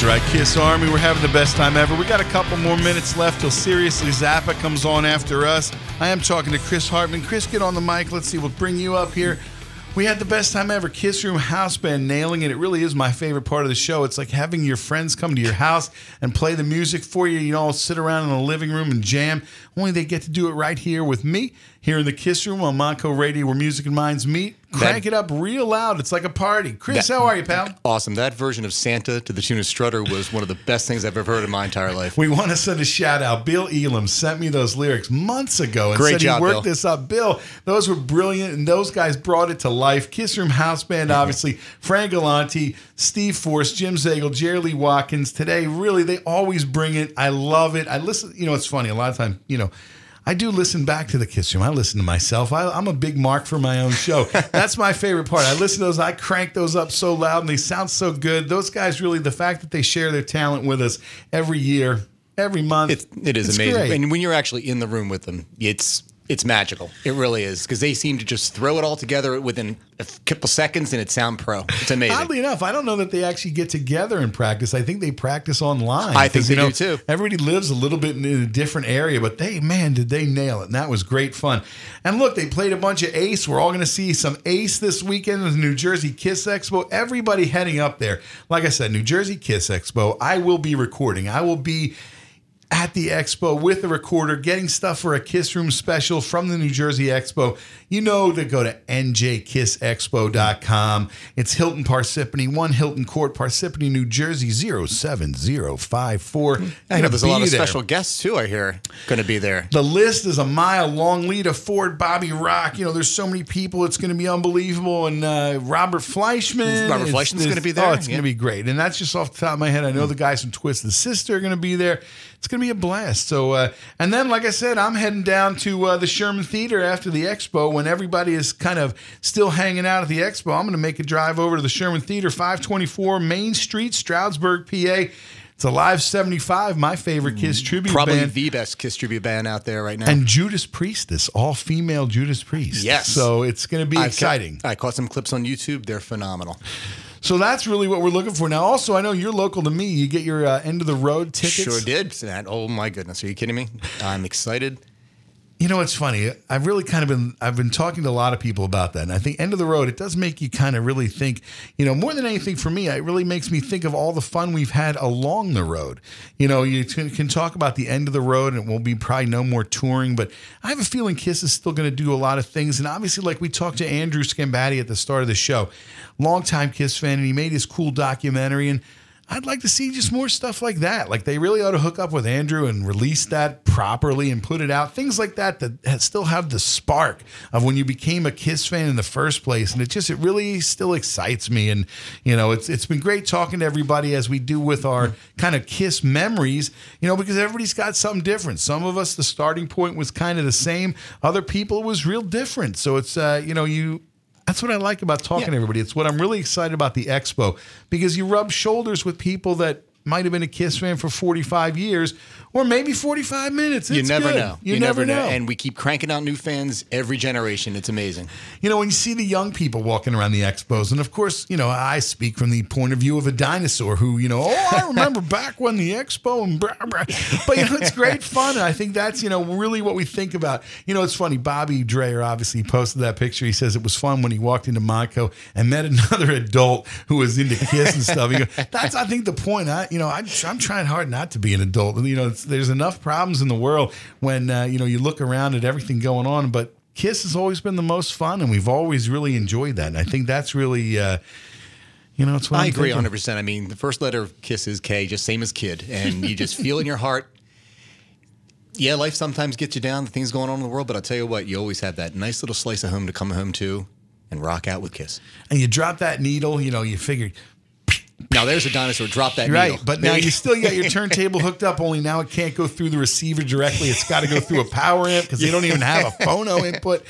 right, Kiss Army, we're having the best time ever. We got a couple more minutes left till Seriously Zappa comes on after us. I am talking to Chris Hartman. Chris, get on the mic. Let's see, we'll bring you up here. We had the best time ever. Kiss Room House Band nailing it. It really is my favorite part of the show. It's like having your friends come to your house and play the music for you. You all sit around in the living room and jam. Only they get to do it right here with me, here in the Kiss Room on Monaco Radio, where music and minds meet. Crank that, it up real loud. It's like a party. Chris, that, how are you, pal? Awesome. That version of Santa to the tune of Strutter was one of the best things I've ever heard in my entire life. We want to send a shout out. Bill Elam sent me those lyrics months ago and Great said job, he worked Bill. this up. Bill, those were brilliant, and those guys brought it to life. Kiss Room House Band, mm-hmm. obviously. Frank Galante, Steve Force, Jim Zagel, Jerry Lee Watkins. Today, really, they always bring it. I love it. I listen. You know, it's funny. A lot of times, you know, I do listen back to the Kiss Room. I listen to myself. I, I'm a big mark for my own show. That's my favorite part. I listen to those. I crank those up so loud, and they sound so good. Those guys really, the fact that they share their talent with us every year, every month. It, it is amazing. Great. And when you're actually in the room with them, it's it's magical. It really is, because they seem to just throw it all together within a couple seconds, and it sound pro. It's amazing. Oddly enough, I don't know that they actually get together and practice. I think they practice online. I think they you know, do too. Everybody lives a little bit in a different area, but they, man, did they nail it. And that was great fun. And look, they played a bunch of Ace. We're all going to see some Ace this weekend at the New Jersey Kiss Expo. Everybody heading up there. Like I said, New Jersey Kiss Expo. I will be recording. I will be at the expo with a recorder, getting stuff for a Kiss Room special from the New Jersey Expo. You know, to go to N J kiss expo dot com. It's Hilton Parsippany, one Hilton Court, Parsippany, New Jersey, zero seven zero five four. I know there's a lot of there. special guests, too, I hear, going to be there. The list is a mile long. Lita Ford, Bobby Rock. You know, there's so many people. It's going to be unbelievable. And uh, Robert Fleischman. Robert Fleischman's going to be there. Oh, it's yeah. going to be great. And that's just off the top of my head. I know mm. the guys from Twisted Sister are going to be there. It's going to be a blast. So, uh, and then, like I said, I'm heading down to uh, the Sherman Theater after the expo. When everybody is kind of still hanging out at the expo, I'm going to make a drive over to the Sherman Theater, five twenty-four Main Street, Stroudsburg, P A. It's Alive seventy-five, my favorite Kiss tribute Probably band. Probably the best Kiss tribute band out there right now. And Judas Priestess, all-female Judas Priest. Yes. So it's going to be I've exciting. Ca- I caught some clips on YouTube. They're phenomenal. So that's really what we're looking for. Now, also, I know you're local to me. You get your uh, end-of-the-road tickets. Sure did. Oh, my goodness. Are you kidding me? I'm excited. You know, it's funny. I've really kind of been I've been talking to a lot of people about that. And I think end of the road, it does make you kind of really think, you know, more than anything for me, it really makes me think of all the fun we've had along the road. You know, you can talk about the end of the road and it will be probably no more touring. But I have a feeling Kiss is still going to do a lot of things. And obviously, like we talked to Andrew Scambati at the start of the show, longtime Kiss fan, and he made his cool documentary. And I'd like to see just more stuff like that. Like, they really ought to hook up with Andrew and release that properly and put it out. Things like that that still have the spark of when you became a Kiss fan in the first place. And it just, it really still excites me. And, you know, it's it's been great talking to everybody as we do with our kind of Kiss memories, you know, because everybody's got something different. Some of us, the starting point was kind of the same. Other people, it was real different. So it's, uh, you know, you... That's what I like about talking yeah. to everybody. It's what I'm really excited about the expo, because you rub shoulders with people that might have been a Kiss fan for forty-five years or maybe forty-five minutes. It's you never good. know. You, you never, never know. know. And we keep cranking out new fans every generation. It's amazing. You know, when you see the young people walking around the expos, and of course, you know, I speak from the point of view of a dinosaur who, you know, oh, I remember back when the expo and blah, blah. But, you know, it's great fun. And I think that's, you know, really what we think about. You know, it's funny. Bobby Dreyer obviously posted that picture. He says it was fun when he walked into Monaco and met another adult who was into Kiss and stuff. You know, that's, I think, the point. I, You know, I'm, I'm trying hard not to be an adult. You know, it's, there's enough problems in the world when, uh, you know, you look around at everything going on. But Kiss has always been the most fun, and we've always really enjoyed that. And I think that's really, uh, you know, it's what I I'm agree thinking. one hundred percent. I mean, the first letter of Kiss is K, just same as kid. And you just feel in your heart, yeah, life sometimes gets you down, the things going on in the world. But I'll tell you what, you always have that nice little slice of home to come home to and rock out with Kiss. And you drop that needle, you know, you figure... Now there's a dinosaur. Drop that right, needle. But now you still got your turntable hooked up, only now it can't go through the receiver directly. It's got to go through a power amp because they don't even have a phono input.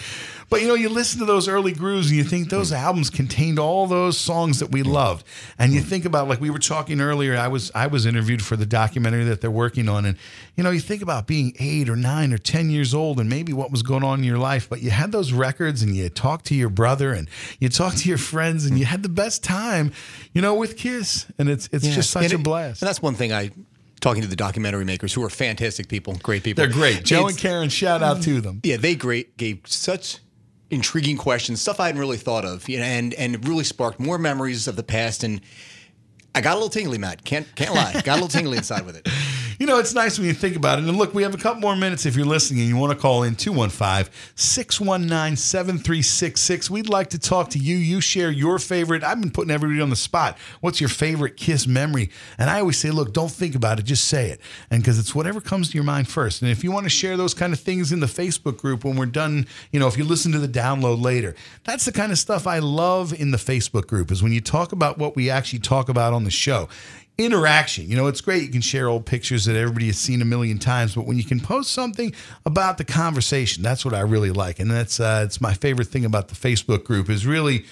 But, you know, you listen to those early grooves and you think those albums contained all those songs that we loved. And you think about, like we were talking earlier, I was I was interviewed for the documentary that they're working on. And, you know, you think about being eight or nine or ten years old and maybe what was going on in your life. But you had those records and you talked to your brother and you talked to your friends and you had the best time, you know, with Kiss. And it's it's yeah. just such and a it, blast. And that's one thing I... Talking to the documentary makers, who are fantastic people, great people. They're great. Joe it's, and Karen, shout out to them. Yeah, they great gave such intriguing questions, stuff I hadn't really thought of, you know, and and really sparked more memories of the past. And I got a little tingly, Matt. Can't can't lie. Got a little tingly inside with it. You know, it's nice when you think about it. And look, we have a couple more minutes if you're listening and you want to call in two one five, six one nine, seven three six six. We'd like to talk to you. You share your favorite. I've been putting everybody on the spot. What's your favorite Kiss memory? And I always say, look, don't think about it. Just say it. And because it's whatever comes to your mind first. And if you want to share those kind of things in the Facebook group when we're done, you know, if you listen to the download later, that's the kind of stuff I love in the Facebook group is when you talk about what we actually talk about on the show. Interaction. You know, it's great. You can share old pictures that everybody has seen a million times, but when you can post something about the conversation, that's what I really like. And that's, uh, it's my favorite thing about the Facebook group is really,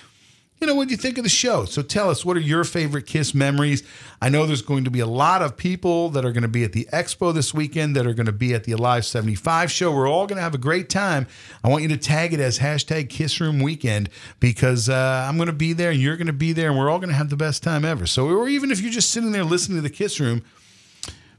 you know, what do you think of the show? So tell us, what are your favorite Kiss memories? I know there's going to be a lot of people that are going to be at the expo this weekend, that are going to be at the Alive seventy-five show. We're all going to have a great time. I want you to tag it as hashtag Kiss Room Weekend because uh, I'm going to be there, and you're going to be there, and we're all going to have the best time ever. So, or even if you're just sitting there listening to the Kiss Room,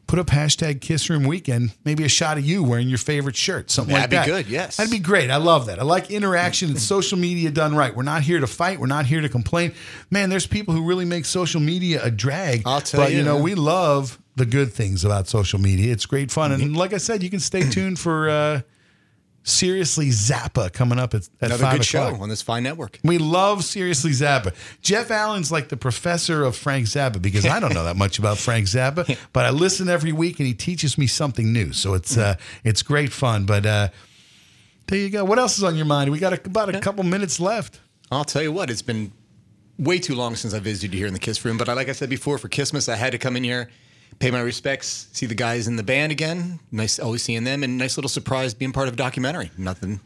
put up hashtag Kiss Room Weekend, maybe a shot of you wearing your favorite shirt, something yeah, like that. That'd be good, yes. That'd be great. I love that. I like interaction and social media done right. We're not here to fight. We're not here to complain. Man, there's people who really make social media a drag. I'll tell but, you. But, you know, we love the good things about social media. It's great fun. And like I said, you can stay tuned for... Uh, Seriously Zappa coming up at, at five o'clock. Another good show on this fine network. We love Seriously Zappa. Jeff Allen's like the professor of Frank Zappa because I don't know that much about Frank Zappa, but I listen every week and he teaches me something new. So it's uh, it's great fun. But uh, there you go. What else is on your mind? We got a, about a couple minutes left. I'll tell you what. It's been way too long since I visited you here in the Kiss Room. But like I said before, for Christmas, I had to come in here. Pay my respects, see the guys in the band again. Nice, always seeing them, and nice little surprise being part of a documentary. Nothing,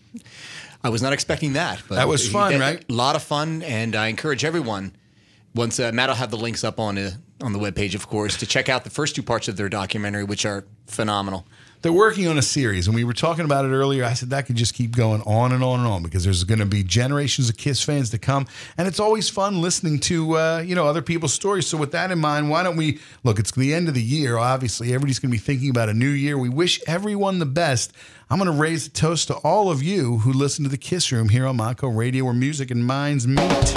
I was not expecting that. But that was fun, that, right? A lot of fun, and I encourage everyone, once uh, Matt will have the links up on, uh, on the webpage, of course, to check out the first two parts of their documentary, which are phenomenal. They're working on a series, and we were talking about it earlier. I said that could just keep going on and on and on because there's going to be generations of Kiss fans to come, and it's always fun listening to uh, you know other people's stories. So with that in mind, why don't we look? It's the end of the year. Obviously, everybody's going to be thinking about a new year. We wish everyone the best. I'm going to raise a toast to all of you who listen to the Kiss Room here on Monaco Radio, where music and minds meet.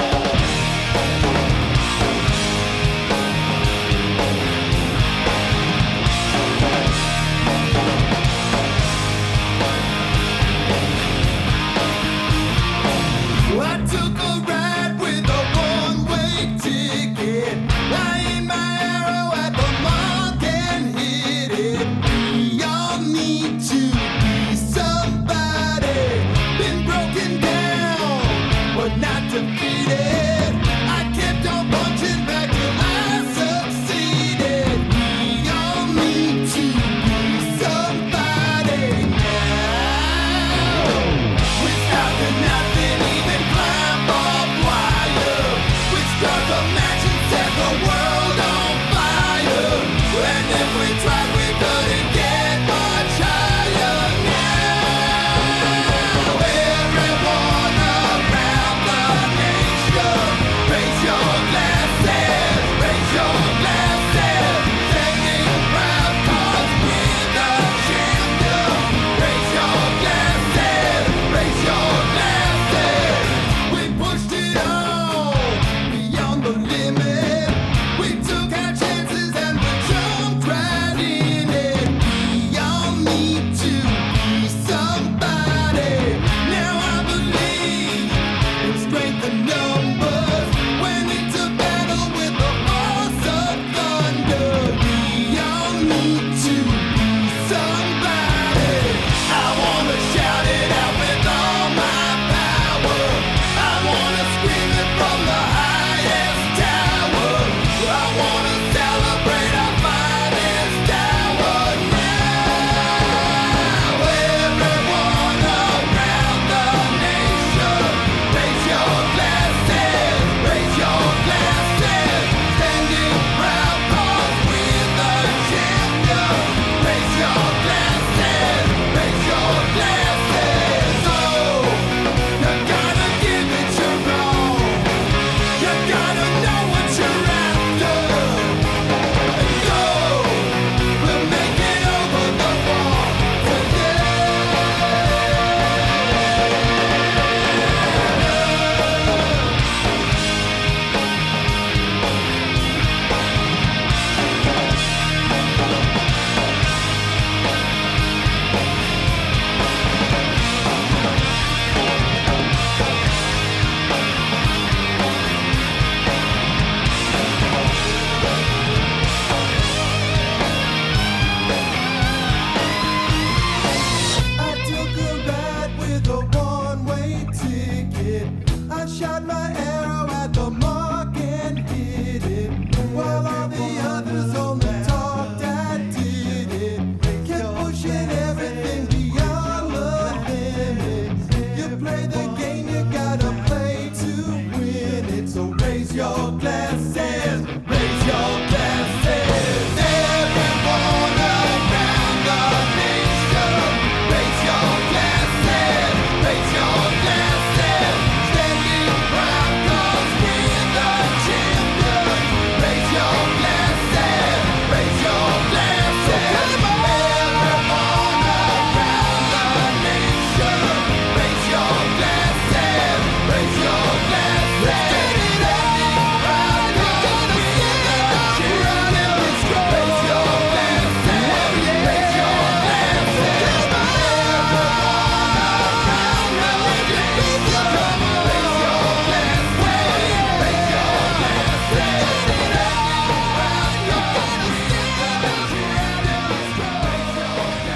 But not defeated.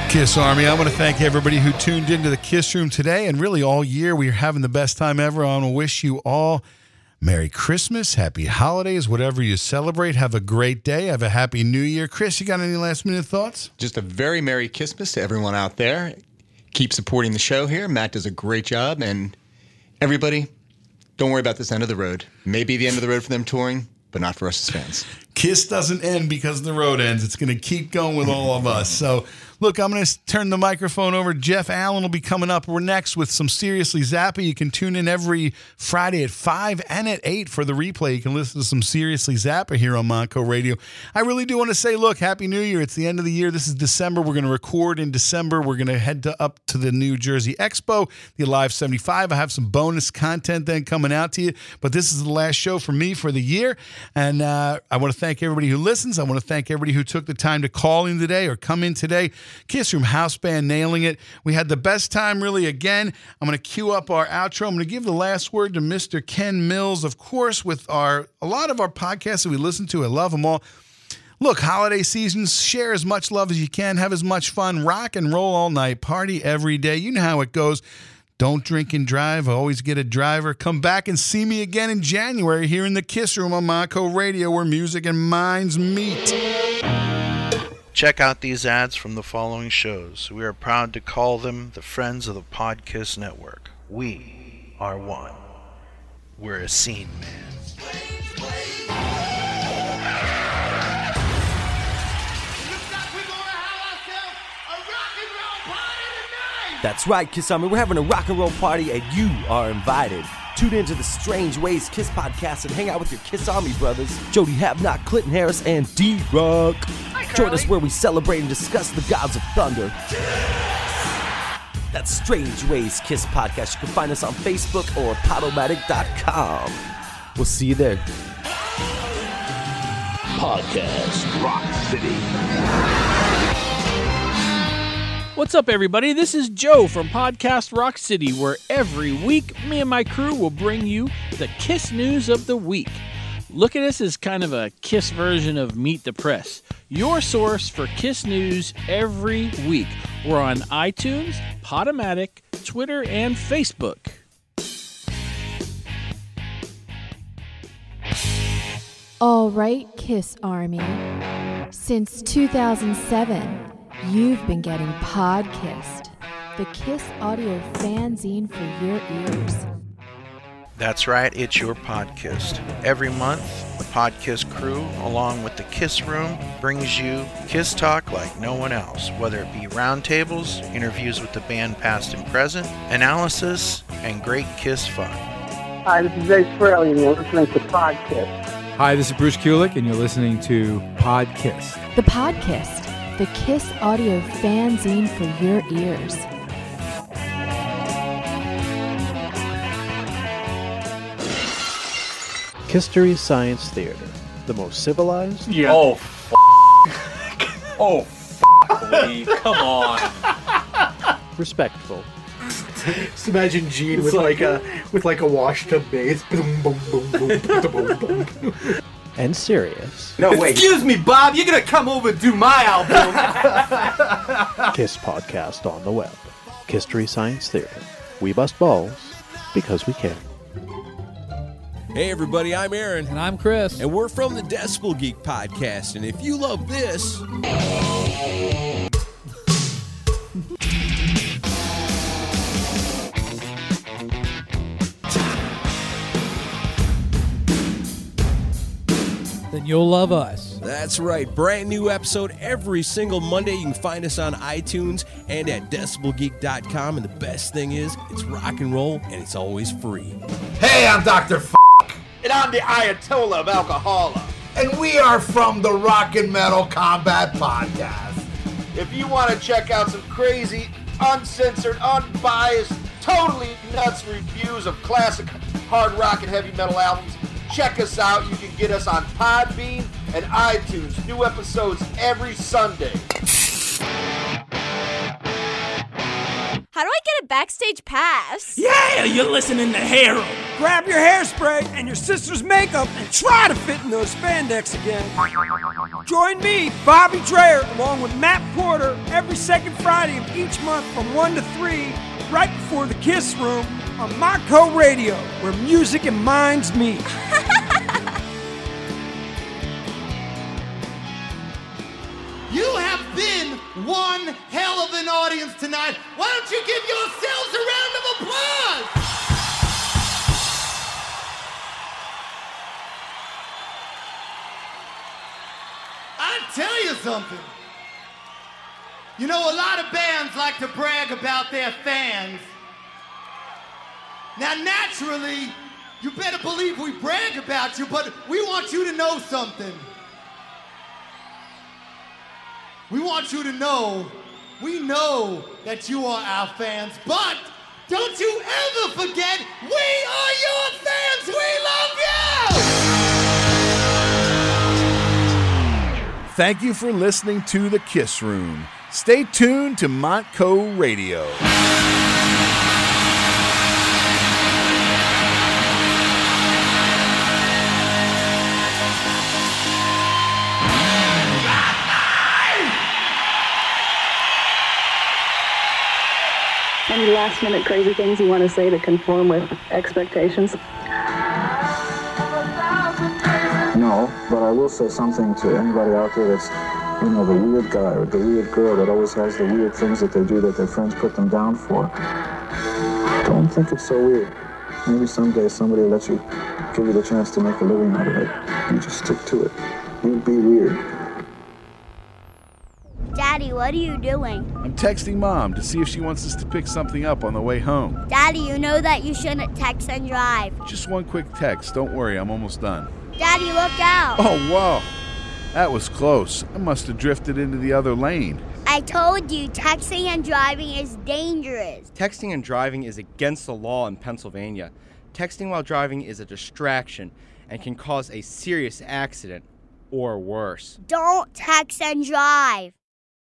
Kiss Army, I want to thank everybody who tuned into the Kiss Room today and really all year. We are having the best time ever. I want to wish you all Merry Christmas, Happy Holidays, whatever you celebrate. Have a great day. Have a Happy New Year. Chris, you got any last-minute thoughts? Just a very Merry Christmas to everyone out there. Keep supporting the show here. Matt does a great job. And everybody, don't worry about this end of the road. Maybe the end of the road for them touring, but not for us as fans. Kiss doesn't end because the road ends. It's going to keep going with all of us. So, look, I'm going to turn the microphone over. Jeff Allen will be coming up. We're next with some Seriously Zappy. You can tune in every Friday at five and at eight for the replay. You can listen to some Seriously Zappy here on Monaco Radio. I really do want to say, look, Happy New Year. It's the end of the year. This is December. We're going to record in December. We're going to head to, up to the New Jersey Expo, the Alive seventy-five. I have some bonus content then coming out to you. But this is the last show for me for the year. And uh, I want to thank Thank everybody who listens. I want to thank everybody who took the time to call in today or come in today. Kiss Room House Band nailing it. We had the best time, really, again. I'm going to queue up our outro. I'm going to give the last word to Mister Ken Mills, of course, with our a lot of our podcasts that we listen to. I love them all. Look, holiday seasons, share as much love as you can. Have as much fun. Rock and roll all night. Party every day. You know how it goes. Don't drink and drive. I always get a driver. Come back and see me again in January here in the Kiss Room on Monaco Radio, where music and minds meet. Check out these ads from the following shows. We are proud to call them the Friends of the Podkiss Network. We are one. We're a scene man. Please, please. That's right, Kiss Army. We're having a rock and roll party, and you are invited. Tune into the Strange Ways Kiss Podcast and hang out with your Kiss Army brothers, Jody Havnock, Clinton Harris, and D-Rock. Hi, join us where we celebrate and discuss the gods of thunder. That's Strange Ways Kiss Podcast. You can find us on Facebook or podomatic dot com. We'll see you there. Podcast Rock City. What's up, everybody? This is Joe from Podcast Rock City, where every week me and my crew will bring you the Kiss News of the Week. Look at us as kind of a Kiss version of Meet the Press, your source for Kiss News every week. We're on iTunes, Podomatic, Twitter, and Facebook. All right, Kiss Army. Since two thousand seven... you've been getting Podkissed, the Kiss audio fanzine for your ears. That's right, it's your Podkissed. Every month, the Podkiss crew, along with the Kiss Room, brings you Kiss talk like no one else, whether it be roundtables, interviews with the band past and present, analysis, and great Kiss fun. Hi, this is Dave Fraley, and you're listening to Podkissed. Hi, this is Bruce Kulick, and you're listening to Podkissed. The Podkissed. The Kiss audio fanzine for your ears. Kistery Science Theater. The most civilized... Yeah. Oh, f***. Oh, f***, Lee. Come on. Respectful. Just imagine Gene with like, like a with like a washtub bass. Boom, boom, boom, boom, boom, boom. And serious. No, wait. Excuse me, Bob. You're going to come over and do my album. Kiss Podcast on the web. Kistery Science Theater. We bust balls because we can. Hey, everybody. I'm Aaron. And I'm Chris. And we're from the Decibel Geek Podcast. And if you love this... then you'll love us. That's right. Brand new episode every single Monday. You can find us on iTunes and at decibel geek dot com. And the best thing is, it's rock and roll, and it's always free. Hey, I'm Doctor F***. And I'm the Ayatollah of Alcohola. And we are from the Rock and Metal Combat Podcast. If you want to check out some crazy, uncensored, unbiased, totally nuts reviews of classic hard rock and heavy metal albums, check us out. You can get us on Podbean and iTunes. New episodes every Sunday. How do I get a backstage pass? Yeah, you're listening to Harold. Grab your hairspray and your sister's makeup and try to fit in those spandex again. Join me, Bobby Dreyer, along with Matt Porter, every second Friday of each month from one to three, right before the Kiss Room on Monaco Radio, where music and minds meet. You have been one hell of an audience tonight. Why don't you give yourselves a round of applause? I tell you something. You know, a lot of bands like to brag about their fans. Now, naturally, you better believe we brag about you, but we want you to know something. We want you to know, we know that you are our fans, but don't you ever forget, we are your fans! We love you! Thank you for listening to The Kiss Room. Stay tuned to Montco Radio. Any last-minute crazy things you want to say to conform with expectations? No, but I will say something to anybody out there that's, you know, the weird guy or the weird girl that always has the weird things that they do that their friends put them down for. Don't think it's so weird. Maybe someday somebody will let you, give you the chance to make a living out of it. You just stick to it. You be weird. Daddy, what are you doing? I'm texting Mom to see if she wants us to pick something up on the way home. Daddy, you know that you shouldn't text and drive. Just one quick text. Don't worry, I'm almost done. Daddy, look out. Oh, whoa. That was close. I must have drifted into the other lane. I told you, texting and driving is dangerous. Texting and driving is against the law in Pennsylvania. Texting while driving is a distraction and can cause a serious accident or worse. Don't text and drive.